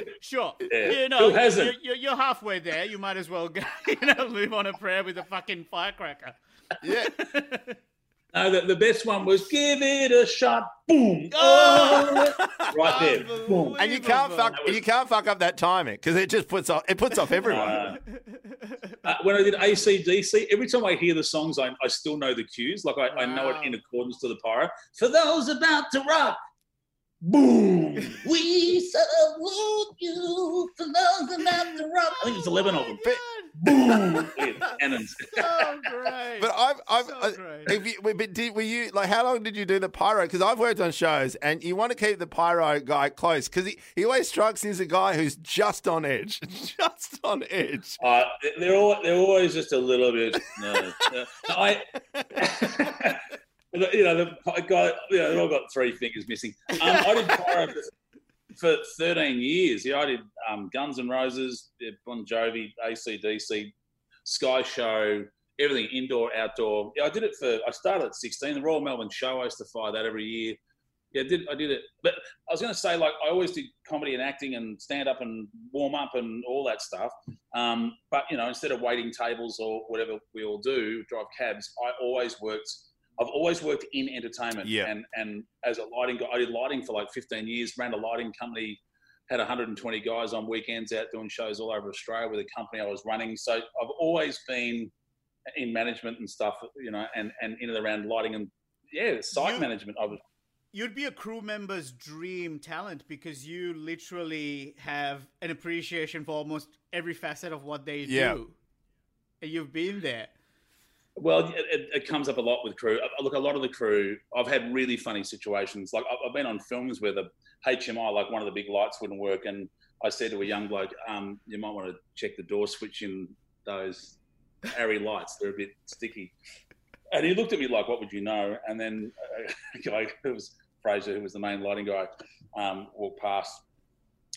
yeah. Who hasn't? You're halfway there. You might as well go, live on a prayer with a fucking firecracker. Yeah. No, the best one was give it a shot, boom, right there, boom. And you can't fuck up that timing because it just puts off everyone. When I did AC/DC, every time I hear the songs, I still know the cues, like I know it in accordance to the pyro. For those about to rock, boom, we salute you. For those about to rock, I think it's 11 of them. God. Boom! So great. But were you like? How long did you do the pyro? Because I've worked on shows, and you want to keep the pyro guy close because he always strikes me as a guy who's just on edge, just on edge. They're always just a little bit. The guy. They've all got three fingers missing. I did pyro for 13 years, I did Guns N' Roses, Bon Jovi, AC/DC, Sky Show, everything, indoor, outdoor. Yeah, I did it for, I started at 16, the Royal Melbourne Show, I used to fire that every year. Yeah, I did it. But I was going to say, like, I always did comedy and acting and stand-up and warm-up and all that stuff. But, you know, instead of waiting tables or whatever we all do, drive cabs, I've always worked in entertainment. Yeah. And as a lighting guy, I did lighting for like 15 years, ran a lighting company, had 120 guys on weekends out doing shows all over Australia with a company I was running. So I've always been in management and stuff, you know, and in and around lighting and, yeah, site management. You'd be a crew member's dream talent because you literally have an appreciation for almost every facet of what they do. And you've been there. Well, it comes up a lot with crew. Look, a lot of the crew, I've had really funny situations. Like, I've been on films where the HMI, like one of the big lights wouldn't work. And I said to a young bloke, you might want to check the door switch in those Arri lights. They're a bit sticky. And he looked at me like, what would you know? And then a guy, who was Fraser, who was the main lighting guy, walked past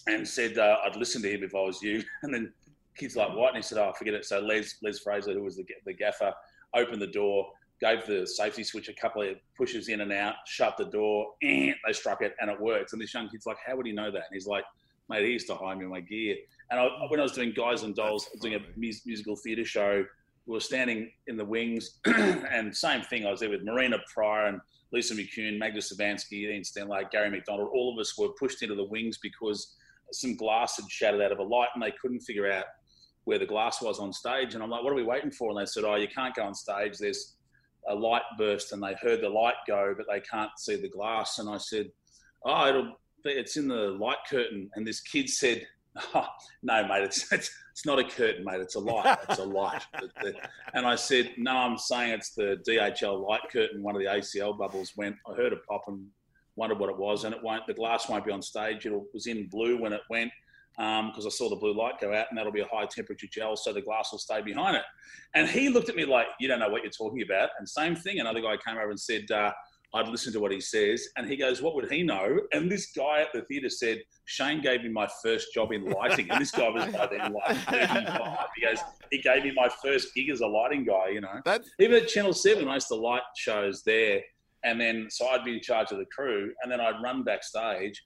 and said, I'd listen to him if I was you. And then kids like White, and he said, oh, forget it. So Les Fraser, who was the gaffer, opened the door, gave the safety switch a couple of pushes in and out, shut the door, and they struck it, and it works. And this young kid's like, how would he know that? And he's like, mate, he used to hire me in my gear. And when I was doing Guys and Dolls, I was doing a musical theatre show, we were standing in the wings, and same thing, I was there with Marina Prior and Lisa McCune, Magda Savansky, Ian Stenlake, Gary McDonald. All of us were pushed into the wings because some glass had shattered out of a light, and they couldn't figure out where the glass was on stage. And I'm like, what are we waiting for? And they said, oh, you can't go on stage. There's a light burst, and they heard the light go, but they can't see the glass. And I said, oh, it's in the light curtain. And this kid said, oh, no, mate, it's not a curtain, mate. It's a light. It's a light. And I said, no, I'm saying it's the DHL light curtain. One of the ACL bubbles went. I heard a pop and wondered what it was. And the glass won't be on stage. It was in blue when it went. Because I saw the blue light go out, and that'll be a high temperature gel, so the glass will stay behind it. And he looked at me like, you don't know what you're talking about. And same thing, another guy came over and said, I'd listen to what he says. And he goes, what would he know? And this guy at the theatre said, Shane gave me my first job in lighting. And this guy was by then like 35. He goes, he gave me my first gig as a lighting guy, you know. Even at Channel 7, I used to light shows there. And then, so I'd be in charge of the crew, and then I'd run backstage.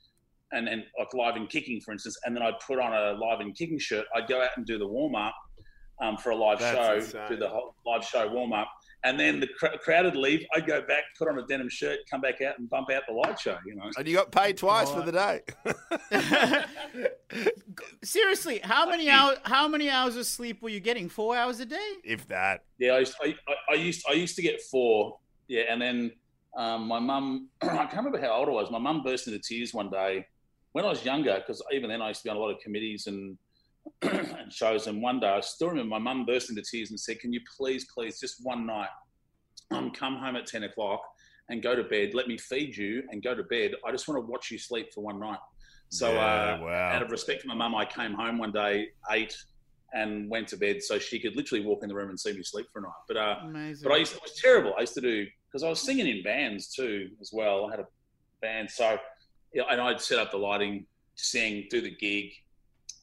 And then like Live and Kicking, for instance, and then I'd put on a Live and Kicking shirt. I'd go out and do the warm-up for a live show, do the whole live show warm-up. And then the crowd would leave. I'd go back, put on a denim shirt, come back out and bump out the light show, you know. And you got paid twice for the day. Seriously, how many hours of sleep were you getting? 4 hours a day? If that. Yeah, I used to get 4. Yeah, and then my mum, I can't remember how old I was. My mum burst into tears one day. When I was younger, because even then I used to be on a lot of committees and, and shows, and one day I still remember my mum burst into tears and said, can you please, please, just one night, come home at 10 o'clock and go to bed, let me feed you and go to bed. I just want to watch you sleep for one night. So out of respect for my mum, I came home one day, ate and went to bed so she could literally walk in the room and see me sleep for a night. But it was terrible. I used to do, because I was singing in bands too as well. I had a band, so... And I'd set up the lighting, sing, do the gig,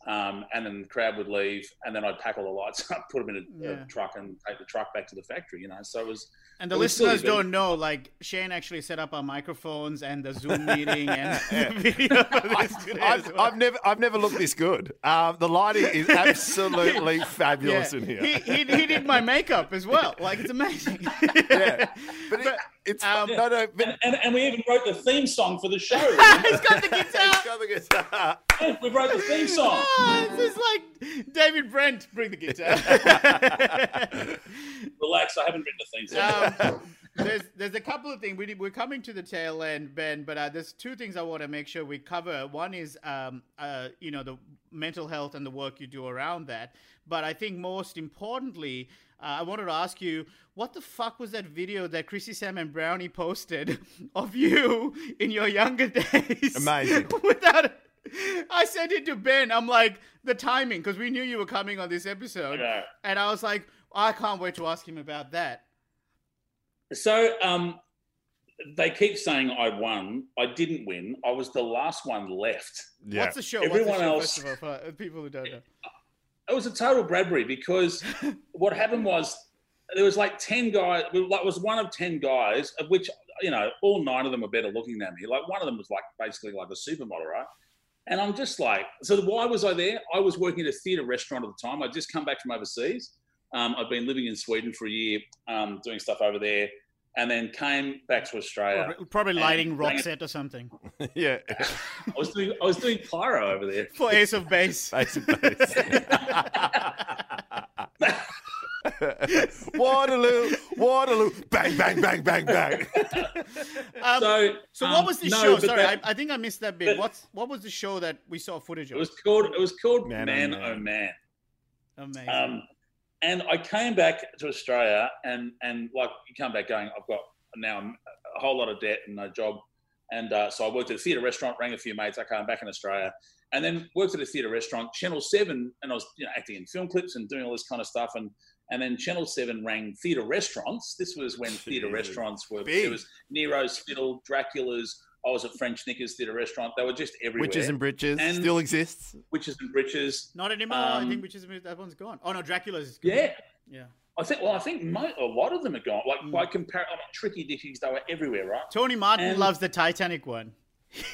and then the crowd would leave, and then I'd pack all the lights up, put them in a truck and take the truck back to the factory, you know. So it was... And the listeners don't know, like, Shane actually set up our microphones and the Zoom meeting and the video for this today. I've never looked this good. The lighting is absolutely fabulous in here. He did my makeup as well. Like, it's amazing. Yeah. But it's and we even wrote the theme song for the show. He's got the guitar. Yeah, we wrote the theme song. Oh, this is like David Brent. Bring the guitar. Relax, I haven't written the theme song. There's a couple of things we're coming to the tail end, Ben. But there's two things I want to make sure we cover. One is you know, the mental health and the work you do around that. But I think most importantly, I wanted to ask you, what the fuck was that video that Chrissy, Sam and Brownie posted of you in your younger days? Amazing. I sent it to Ben. I'm like, the timing, because we knew you were coming on this episode. Okay. And I was like, I can't wait to ask him about that. So they keep saying I won. I didn't win. I was the last one left. Yeah. What's the show? Everyone else, for people who don't know. It was a total Bradbury, because what happened was there was like 10 guys. It was one of 10 guys, of which, you know, all 9 of them were better looking than me. Like one of them was like basically like a supermodel, right? And I'm just like, so why was I there? I was working at a theatre restaurant at the time. I'd just come back from overseas. I'd been living in Sweden for a year, doing stuff over there, and then came back to Australia. Probably lighting Roxette or something. Yeah. I was doing pyro over there. For Ace of Base. Ace of Base. Waterloo, bang, bang, bang, bang, bang. What was the show? Sorry, I think I missed that bit. What was the show that we saw footage of? It was called Man O' Man. Amazing. And I came back to Australia, and like you come back going, I've got now a whole lot of debt and no job, and so I worked at a theatre restaurant, rang a few mates. I came back in Australia. And then worked at a theatre restaurant, Channel 7, and I was acting in film clips and doing all this kind of stuff. And then Channel 7 rang theatre restaurants. This was when theatre restaurants were big. It was Nero's Fiddle, Dracula's. I was at French Knickers Theatre Restaurant. They were just everywhere. Witches and Britches still exists. Witches and Britches. Not anymore. I think Witches and Britches, that one's gone. Oh, no, Dracula's is gone. Yeah. Yeah. I think a lot of them are gone. Like, by comparison, Tricky Dickies, they were everywhere, right? Tony Martin loves the Titanic one.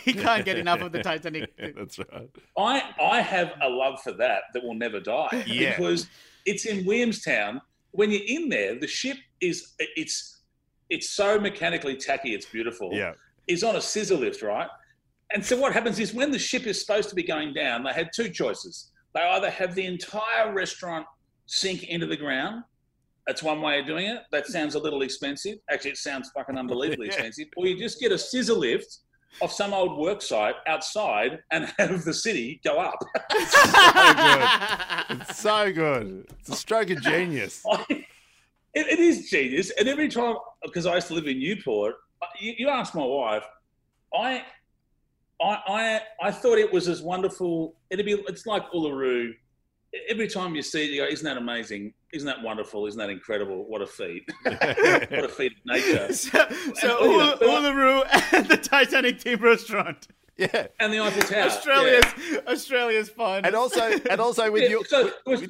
He can't get enough of the Titanic. That's right. I have a love for that will never die. Yeah. Because it's in Williamstown. When you're in there, the ship is it's so mechanically tacky, it's beautiful. Yeah. It's on a scissor lift, right? And so what happens is when the ship is supposed to be going down, they had 2 choices. They either have the entire restaurant sink into the ground. That's one way of doing it. That sounds a little expensive. Actually, it sounds fucking unbelievably expensive. Or you just get a scissor lift off some old work site outside and have the city go up. It's so good. It's a stroke of genius. It is genius. And every time, because I used to live in Newport, you asked my wife, I thought it was as wonderful. It's like Uluru. Every time you see it, you go, isn't that amazing? Isn't that wonderful? Isn't that incredible? What a feat. What a feat of nature. So Uluru and the Titanic Team Restaurant. Yeah. And the Eiffel Tower. Australia's fun. And also with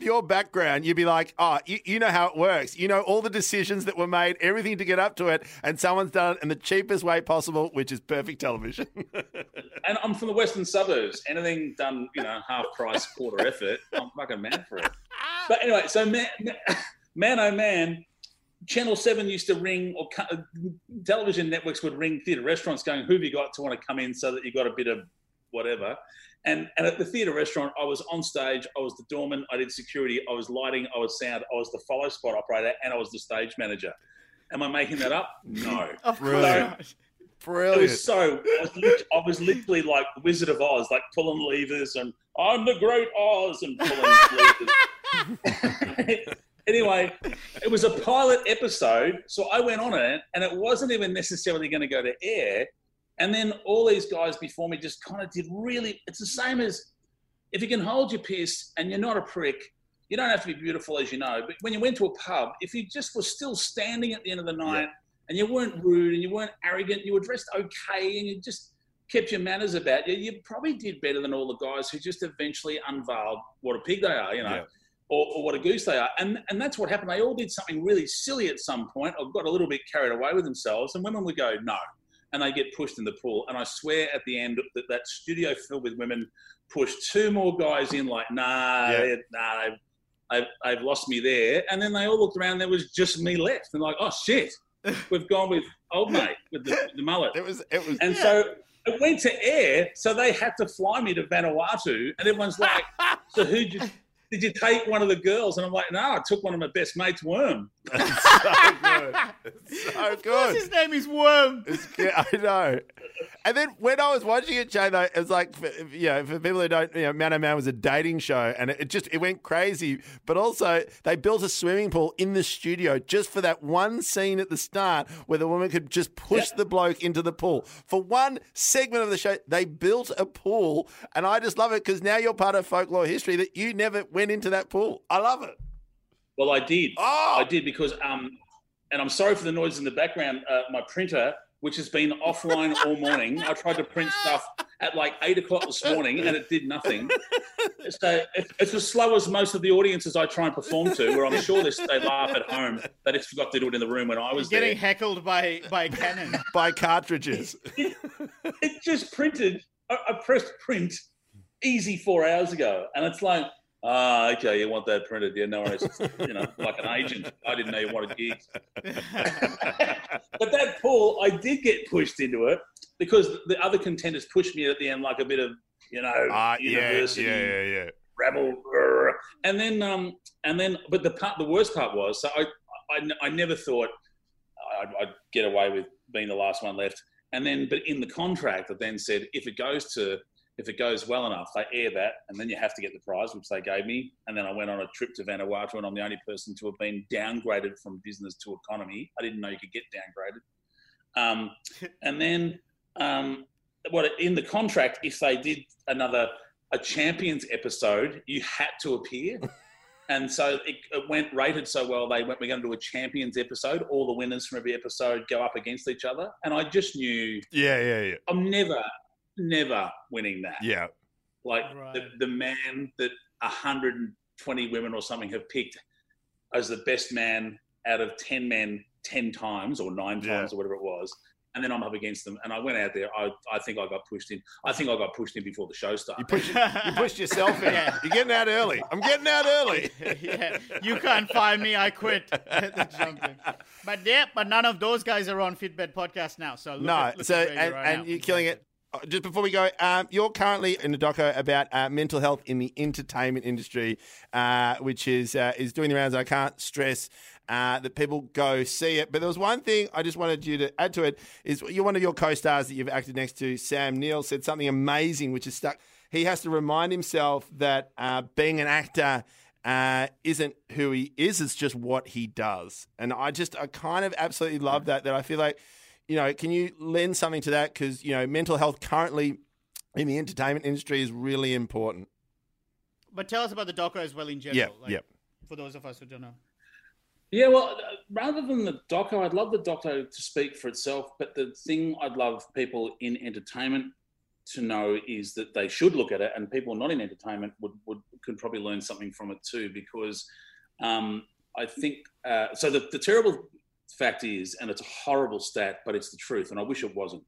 your background, you'd be like, oh, you know how it works. You know all the decisions that were made, everything to get up to it, and someone's done it in the cheapest way possible, which is perfect television. And I'm from the western suburbs. Anything done, half price, quarter effort, I'm fucking mad for it. But anyway, so Man Oh Man, Channel 7 used to ring, or television networks would ring theatre restaurants going, who have you got to want to come in so that you got a bit of whatever? And at the theatre restaurant, I was on stage, I was the doorman, I did security, I was lighting, I was sound, I was the follow spot operator, and I was the stage manager. Am I making that up? No. Brilliant. It was I was literally like Wizard of Oz, like pulling levers and I'm the Great Oz and pulling levers. Anyway, it was a pilot episode, so I went on it, and it wasn't even necessarily going to go to air. And then all these guys before me just kind of did really – it's the same as if you can hold your piss and you're not a prick, you don't have to be beautiful, as you know. But when you went to a pub, if you just were still standing at the end of the night and you weren't rude and you weren't arrogant, you were dressed okay and you just kept your manners about you, you probably did better than all the guys who just eventually unveiled what a pig they are, Yeah. Or what a goose they are. And that's what happened. They all did something really silly at some point or got a little bit carried away with themselves. And women would go, no. And they get pushed in the pool. And I swear at the end that studio filled with women pushed 2 more guys in like, they've lost me there. And then they all looked around. There was just me left. And like, oh, shit. We've gone with old mate with the mullet. It was. And so it went to air. So they had to fly me to Vanuatu. And everyone's like, so did you take one of the girls? And I'm like, no, I took one of my best mates, Worm. That's so good. It's so of good. Course his name is Worm. I know. And then when I was watching it, Shane, it was like, for people who don't, Man O' Man was a dating show and it went crazy. But also they built a swimming pool in the studio just for that one scene at the start where the woman could just push the bloke into the pool. For one segment of the show, they built a pool. And I just love it because now you're part of folklore history that you never went into that pool. I love it. Well, I did. Oh! I did because, and I'm sorry for the noise in the background, my printer – which has been offline all morning. I tried to print stuff at like 8 o'clock this morning and it did nothing. So it's as slow as most of the audiences I try and perform to, where I'm sure they laugh at home. They just forgot to do it in the room when I was there. Getting heckled by Canon. By cartridges. It just printed. I pressed print easy 4 hours ago. And it's like, ah, okay, you want that printed. Yeah, no worries. You know, like an agent. I didn't know you wanted gigs. But that pool, I did get pushed into it because the other contenders pushed me at the end like a bit of, you know, university rabble. And then, but the worst part was, so I never thought I'd get away with being the last one left. And then, but in the contract, it then said, if it goes well enough, they air that, and then you have to get the prize, which they gave me. And then I went on a trip to Vanuatu, and I'm the only person to have been downgraded from business to economy. I didn't know you could get downgraded. And then, in the contract, if they did a champions episode, you had to appear. And so it went rated so well, they went, we're going to do a champions episode. All the winners from every episode go up against each other. And I just knew, I'm never winning that. Yeah. Like the man that 120 women or something have picked as the best man out of 10 men 10 times or 9 times or whatever it was. And then I'm up against them. And I went out there. I think I got pushed in. I think I got pushed in before the show started. You pushed yourself in. Yeah. You're getting out early. I'm getting out early. Yeah. You can't fire me. I quit. But none of those guys are on FitBet Podcast now. So and you're killing it. Just before we go, you're currently in a doco about mental health in the entertainment industry, which is doing the rounds. I can't stress that people go see it. But there was one thing I just wanted you to add to it is you're one of your co-stars that you've acted next to, Sam Neill, said something amazing, which is stuck. He has to remind himself that being an actor isn't who he is. It's just what he does. And I kind of absolutely love that I feel like, you know, can you lend something to that? Because, you know, mental health currently in the entertainment industry is really important. But tell us about the doco as well in general. Yeah, for those of us who don't know. Yeah, well, rather than the doco, I'd love the doco to speak for itself. But the thing I'd love people in entertainment to know is that they should look at it, and people not in entertainment could probably learn something from it too. Because I think so. The terrible fact is, and it's a horrible stat, but it's the truth, and I wish it wasn't.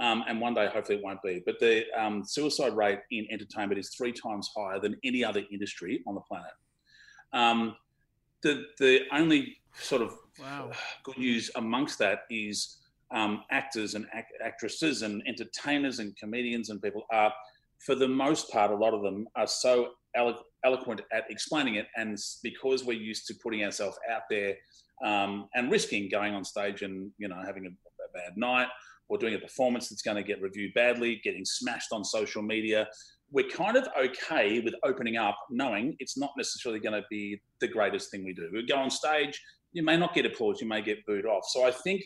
And one day, hopefully, it won't be. But the suicide rate in entertainment is 3 times higher than any other industry on the planet. The only sort of good news amongst that is actors and actresses and entertainers and comedians and people are, for the most part, a lot of them are so eloquent at explaining it. And because we're used to putting ourselves out there, and risking going on stage and, you know, having a bad night or doing a performance that's going to get reviewed badly, getting smashed on social media, we're kind of okay with opening up, knowing it's not necessarily going to be the greatest thing we do. We go on stage, you may not get applause, you may get booed off. So I think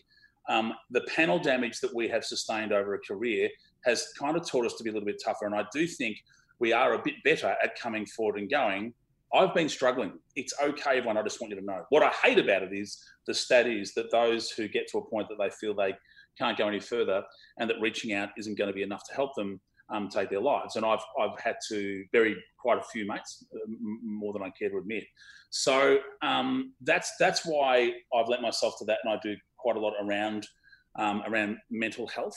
the panel damage that we have sustained over a career has kind of taught us to be a little bit tougher. And I do think we are a bit better at coming forward and going, I've been struggling. It's okay, everyone. I just want you to know. What I hate about it is the stat is that those who get to a point that they feel they can't go any further and that reaching out isn't going to be enough to help them take their lives. And I've had to bury quite a few mates, more than I care to admit. So that's why I've let myself to that, and I do quite a lot around mental health.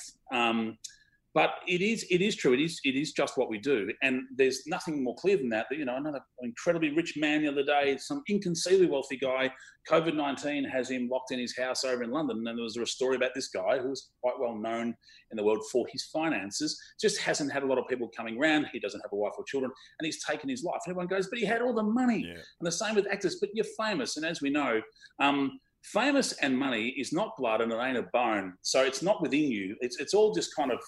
But it is true. It is just what we do. And there's nothing more clear than that. You know, another incredibly rich man the other day, some inconceivably wealthy guy, COVID-19 has him locked in his house over in London. And there was a story about this guy who was quite well known in the world for his finances, just hasn't had a lot of people coming round. He doesn't have a wife or children, and he's taken his life. And everyone goes, but he had all the money. Yeah. And the same with actors, but you're famous. And as we know, famous and money is not blood and it ain't a bone. So it's not within you. It's all just kind of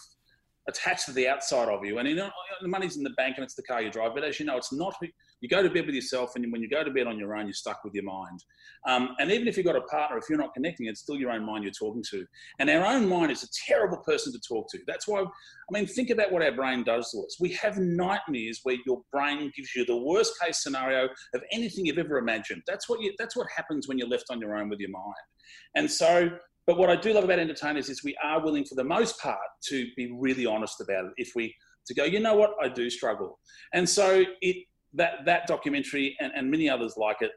attached to the outside of you, and you know, the money's in the bank and it's the car you drive, but as you know, it's not. You go to bed with yourself, and when you go to bed on your own, you're stuck with your mind. And even if you've got a partner, if you're not connecting, it's still your own mind you're talking to. And our own mind is a terrible person to talk to. That's why, I mean, think about what our brain does to us. We have nightmares where your brain gives you the worst case scenario of anything you've ever imagined. That's what happens when you're left on your own with your mind. And so But what I do love about entertainers is we are willing, for the most part, to be really honest about it. If we to go, you know what, I do struggle, and so that documentary and many others like it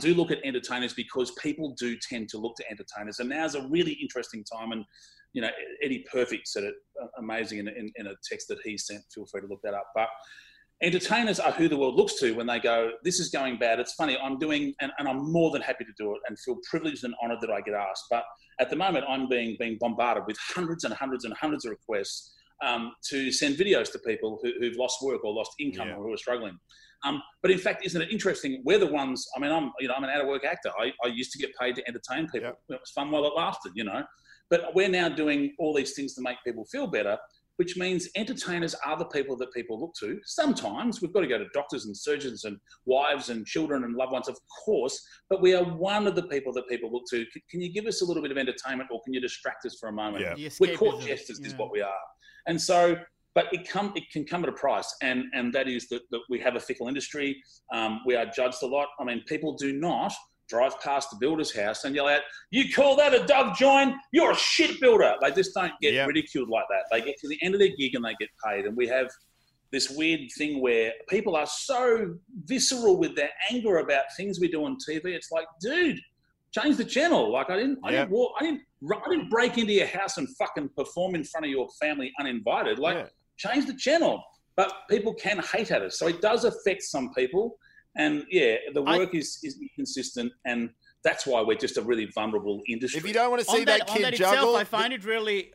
do look at entertainers, because people do tend to look to entertainers, and now's a really interesting time. And you know, Eddie Perfect said it amazing in a text that he sent. Feel free to look that up, but. Entertainers are who the world looks to when they go, this is going bad. It's funny, I'm doing, and I'm more than happy to do it and feel privileged and honoured that I get asked. But at the moment, I'm being bombarded with hundreds and hundreds and hundreds of requests to send videos to people who've lost work or lost income or who are struggling. But in fact, isn't it interesting? We're the ones, I mean, I'm an out-of-work actor. I used to get paid to entertain people. It was fun while it lasted, you know. But we're now doing all these things to make people feel better, which means entertainers are the people that people look to. Sometimes we've got to go to doctors and surgeons and wives and children and loved ones, of course, but we are one of the people that people look to. Can you give us a little bit of entertainment, or can you distract us for a moment? Yeah. We're court jesters is what we are. And so, but it can come at a price, and that is that we have a fickle industry. We are judged a lot. I mean, people do not drive past the builder's house and yell out, you call that a dove join? You're a shit builder. They just don't get ridiculed like that. They get to the end of their gig and they get paid. And we have this weird thing where people are so visceral with their anger about things we do on TV. It's like, dude, change the channel. Like I didn't break into your house and fucking perform in front of your family uninvited. Like change the channel. But people can hate at us. So it does affect some people. And the work is inconsistent, and that's why we're just a really vulnerable industry. If you don't want to see that kid juggle, I find it really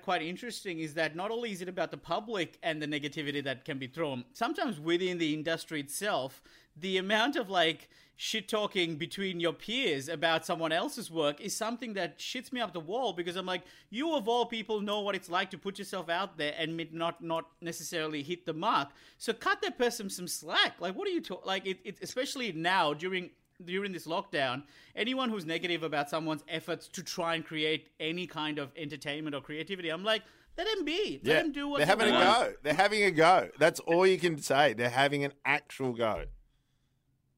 quite interesting. Is that not only is it about the public and the negativity that can be thrown, sometimes within the industry itself, the amount of shit talking between your peers about someone else's work is something that shits me up the wall, because I'm like, you of all people know what it's like to put yourself out there and not necessarily hit the mark. So cut that person some slack. Like, what are you especially now during this lockdown, anyone who's negative about someone's efforts to try and create any kind of entertainment or creativity, I'm like, let them be. Let them do what they're having a go. They're having a go. That's all you can say. They're having an actual go.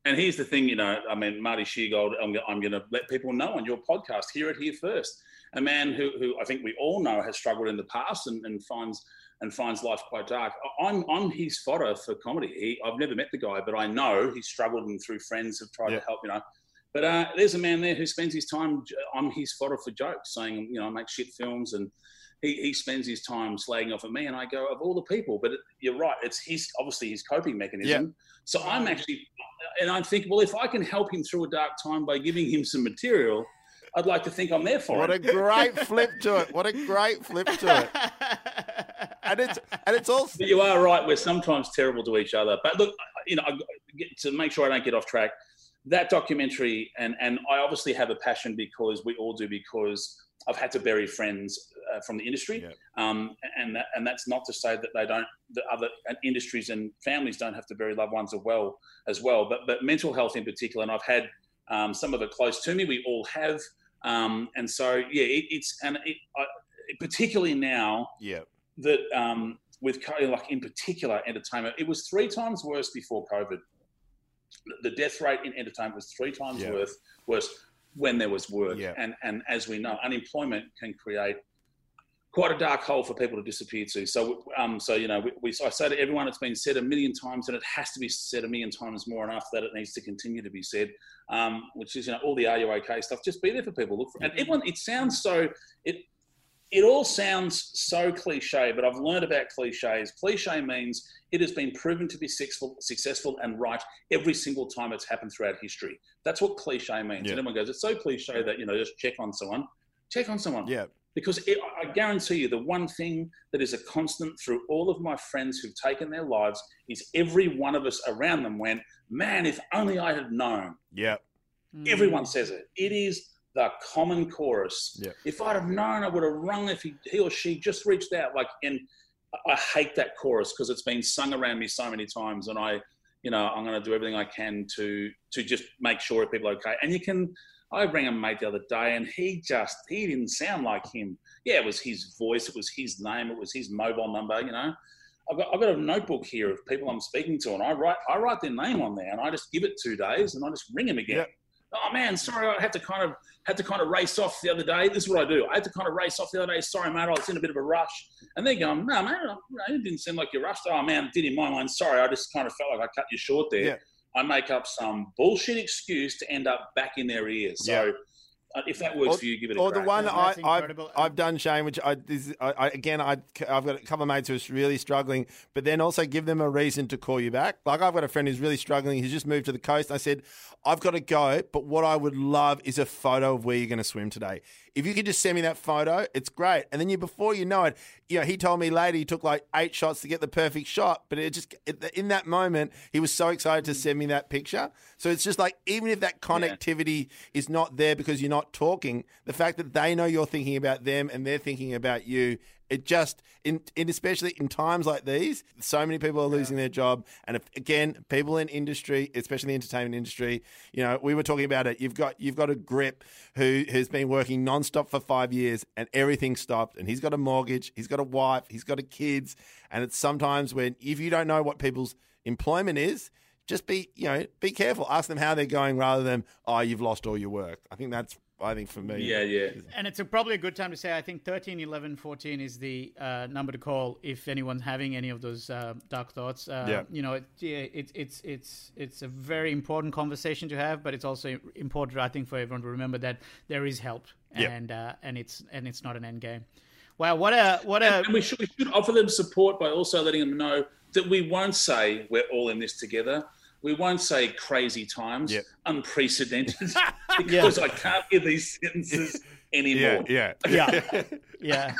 And here's the thing, you know, I mean, Marty Sheargold, I'm going to let people know on your podcast, hear it here first. A man who I think we all know has struggled in the past and finds life quite dark. I'm his fodder for comedy. I've never met the guy, but I know he's struggled, and through friends have tried to help, you know. But there's a man there who spends his time, I'm his fodder for jokes, saying, you know, I make shit films, and he spends his time slagging off at me, and I go, of all the people. But you're right, it's obviously his coping mechanism. So I'm actually, and I think, well, if I can help him through a dark time by giving him some material, I'd like to think I'm there for it. What a great flip to it. What a great flip to it. And it's also... But you are right, we're sometimes terrible to each other. But look, you know, to make sure I don't get off track, that documentary, and I obviously have a passion, because we all do, because I've had to bury friends from the industry, and that's not to say that they don't. The other industries and families don't have to bury loved ones as well. But mental health in particular, and I've had some of it close to me. We all have, and so particularly now that with COVID, in particular entertainment, it was 3 times worse before COVID. The death rate in entertainment was 3 times worse when there was work, and as we know, unemployment can create quite a dark hole for people to disappear to. So, you know, I say to everyone, it's been said 1,000,000 times, and it has to be said 1,000,000 times more, and after that, it needs to continue to be said. Which is, you know, all the Are You OK stuff. Just be there for people. Look for, and everyone. It sounds so. It all sounds so cliche, but I've learned about cliches. Cliche means it has been proven to be successful and right every single time it's happened throughout history. That's what cliche means. And everyone goes, it's so cliche that, you know, just check on someone. Check on someone. Yeah. Because I guarantee you the one thing that is a constant through all of my friends who've taken their lives is every one of us around them went, man, if only I had known. Yeah. Everyone says it. It is the common chorus. Yep. If I'd have known, I would have rung if he or she just reached out. And I hate that chorus because it's been sung around me so many times. And I, you know, I'm going to do everything I can to just make sure people are okay. And I rang a mate the other day, and he didn't sound like him. Yeah, it was his voice. It was his name. It was his mobile number. You know, I've got a notebook here of people I'm speaking to, and I write their name on there, and I just give it 2 days, and I just ring them again. Yep. Oh man, sorry, I had to kind of race off the other day. This is what I do. I had to kind of race off the other day. Sorry, mate, I was in a bit of a rush. And they're going, no, mate, it didn't seem like you rushed. Oh man, it did in my mind. Sorry, I just kind of felt like I cut you short there. Yeah. I make up some bullshit excuse to end up back in their ears. So if that works for you, give it a crack. Or the one I've done, Shane, which I've got a couple of mates who are really struggling, but then also give them a reason to call you back. Like I've got a friend who's really struggling. He's just moved to the coast. I said, I've got to go, but what I would love is a photo of where you're going to swim today. If you could just send me that photo, it's great. And then before you know it, you know, he told me later he took like 8 shots to get the perfect shot, but it just in that moment, he was so excited to send me that picture. So it's just like, even if that connectivity is not there because you're not talking, the fact that they know you're thinking about them and they're thinking about you, it just, especially in times like these, so many people are losing their job. And if, again, people in industry, especially the entertainment industry, you know, we were talking about it. You've got a grip who has been working nonstop for 5 years and everything stopped. And he's got a mortgage, he's got a wife, he's got kids. And it's sometimes when, if you don't know what people's employment is, just be careful. Ask them how they're going rather than, oh, you've lost all your work. I think for me. Yeah. And it's probably a good time to say, I think 13, 11, 14 is the number to call if anyone's having any of those dark thoughts. You know, it's a very important conversation to have, but it's also important, I think, for everyone to remember that there is help and it's not an end game. Wow, and we should offer them support by also letting them know that we won't say we're all in this together. We won't say crazy times, unprecedented, because I can't hear these sentences anymore. Yeah. Well,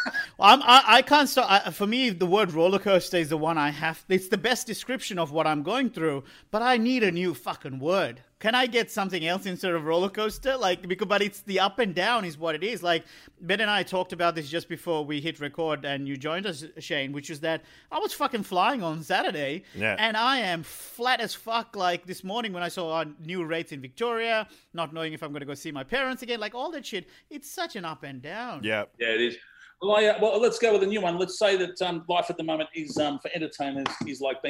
I can't stop. For me, the word roller coaster is the one I have. It's the best description of what I'm going through, but I need a new fucking word. Can I get something else instead of roller coaster? But it's the up and down is what it is. Like Ben and I talked about this just before we hit record and you joined us, Shane, which is that I was fucking flying on Saturday and I am flat as fuck. Like this morning when I saw our new rates in Victoria, not knowing if I'm going to go see my parents again, like all that shit. It's such an up and down. Yeah, it is. Well, well, let's go with a new one. Let's say that life at the moment is for entertainers is like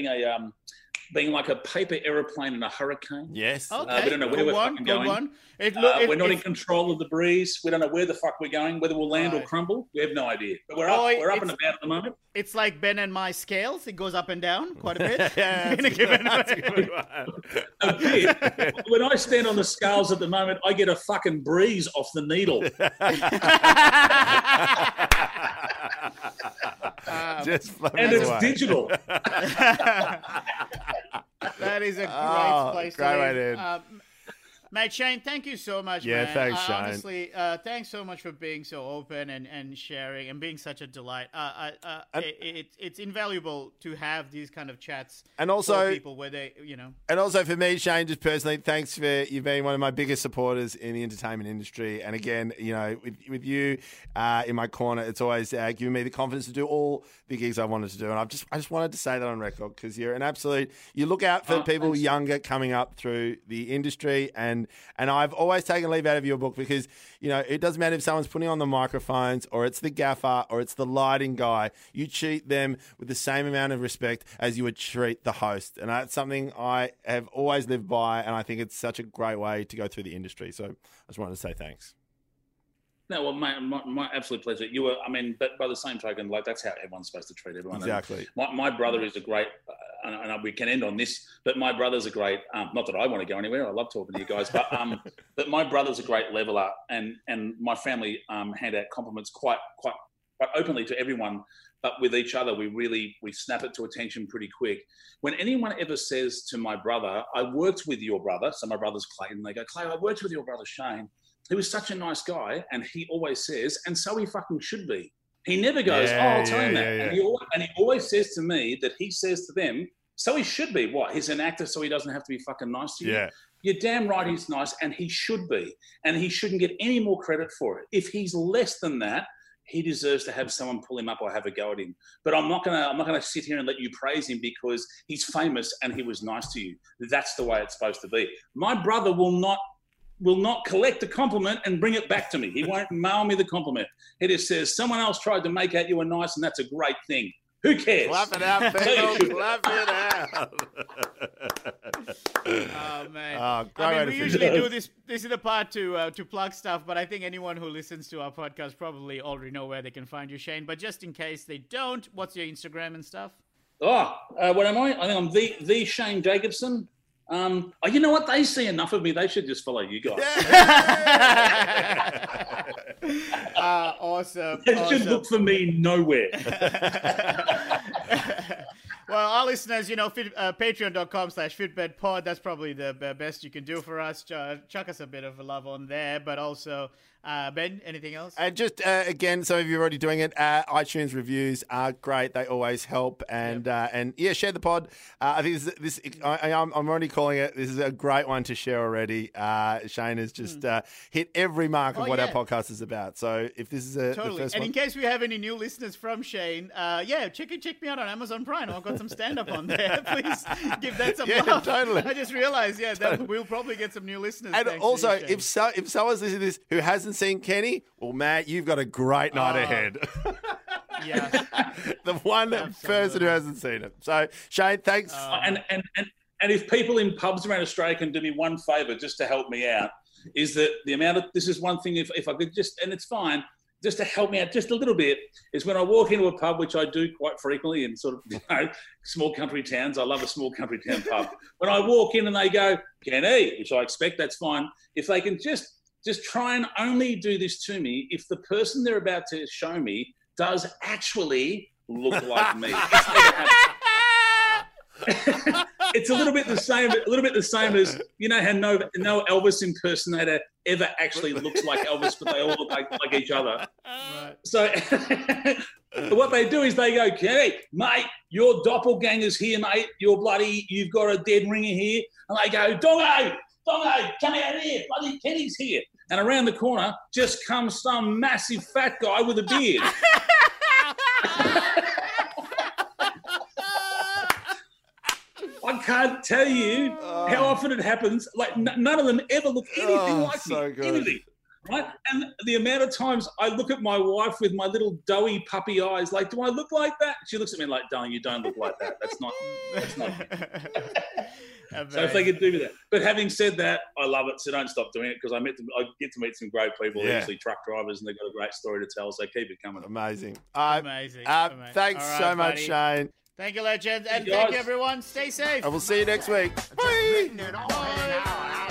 being like a paper aeroplane in a hurricane. Yes. Okay. We don't know where we're going. We're not in control of the breeze. We don't know where the fuck we're going, whether we'll land or crumble. We have no idea. But we're up and about at the moment. It's like Ben and my scales. It goes up and down quite a bit. When I stand on the scales at the moment, I get a fucking breeze off the needle. And it's away. Digital. That is a great place to live. Mate, Shane, thank you so much, man. Yeah, thanks, Shane. Honestly, thanks so much for being so open and sharing and being such a delight. It's invaluable to have these kind of chats and also, for people where they, you know. And also for me, Shane, just personally, thanks for you being one of my biggest supporters in the entertainment industry. And again, you know, with you in my corner, it's always given me the confidence to do all the gigs I wanted to do. And I just wanted to say that on record because you're an absolute, you look out for people younger coming up through the industry And I've always taken leave out of your book because, you know, it doesn't matter if someone's putting on the microphones or it's the gaffer or it's the lighting guy. You treat them with the same amount of respect as you would treat the host. And that's something I have always lived by. And I think it's such a great way to go through the industry. So I just wanted to say thanks. No, well, my absolute pleasure. You were, I mean, but by the same token, like that's how everyone's supposed to treat everyone. Exactly. My brother is a great, and we can end on this, but my brother's a great, not that I want to go anywhere, I love talking to you guys, but my brother's a great leveler and my family hand out compliments quite openly to everyone, but with each other, we snap it to attention pretty quick. When anyone ever says to my brother, I worked with your brother, so my brother's Clayton, they go, Clay, I worked with your brother, Shane. He was such a nice guy, and he always says, and so he fucking should be. He never goes, I'll tell him that. Yeah. And he always says to me that he says to them, so he should be. What? He's an actor, so he doesn't have to be fucking nice to you? Yeah. You're damn right he's nice, and he should be. And he shouldn't get any more credit for it. If he's less than that, he deserves to have someone pull him up or have a go at him. But I'm not gonna sit here and let you praise him because he's famous and he was nice to you. That's the way it's supposed to be. My brother will not collect the compliment and bring it back to me. He won't mail me the compliment. He just says, someone else tried to make out you were nice and that's a great thing. Who cares? Clap it out, people. Clap it out. Oh, man. I mean, we usually do this. This is the part to plug stuff, but I think anyone who listens to our podcast probably already know where they can find you, Shane. But just in case they don't, what's your Instagram and stuff? Oh, what am I? I think I'm the Shane Jacobson. Oh, you know what? They see enough of me. They should just follow you guys. Awesome. They should look for me nowhere. Well, our listeners, you know, patreon.com/FitBetPod. That's probably the best you can do for us. Chuck us a bit of love on there, but also... Ben, anything else? Again, some of you are already doing it. iTunes reviews are great; they always help. And share the pod. I think I'm already calling it. This is a great one to share already. Shane has just hit every mark of what our podcast is about. So if this is the first one, in case we have any new listeners from Shane, check me out on Amazon Prime. I've got some stand up on there. Please give that some love. Totally. I just realised, that we'll probably get some new listeners. And also, if someone's listening to this who hasn't seen Kenny, well, Matt, you've got a great night ahead. Yeah, the one person who hasn't seen it. So, Shane, thanks. And if people in pubs around Australia can do me one favour, just to help me out, is that the amount of this is one thing. If I could just, and it's fine, just to help me out just a little bit, is when I walk into a pub, which I do quite frequently in sort of small country towns. I love a small country town pub. When I walk in and they go, Kenny, which I expect, that's fine. If they can just try and only do this to me if the person they're about to show me does actually look like me. It's a little bit the same. A little bit the same as, you know how no Elvis impersonator ever actually looks like Elvis, but they all look like each other. Right. So what they do is they go, "Kenny, mate, your doppelganger's here, mate. You've got a dead ringer here," and they go, "Dongo, come out here, bloody Kenny's here." And around the corner just comes some massive fat guy with a beard. I can't tell you how often it happens. Like, none of them ever look anything like me. Good. Anything. Right? And the amount of times I look at my wife with my little doughy puppy eyes, like, do I look like that? She looks at me like, darling, you don't look like that. That's not. So if they could do that. But having said that, I love it. So don't stop doing it, because I get to meet some great people, actually truck drivers, and they've got a great story to tell. So keep it coming. Amazing. Amazing. Thanks so much, Shane. Thank you, legend. And thank you, everyone. Stay safe. And we'll see you next week. Bye.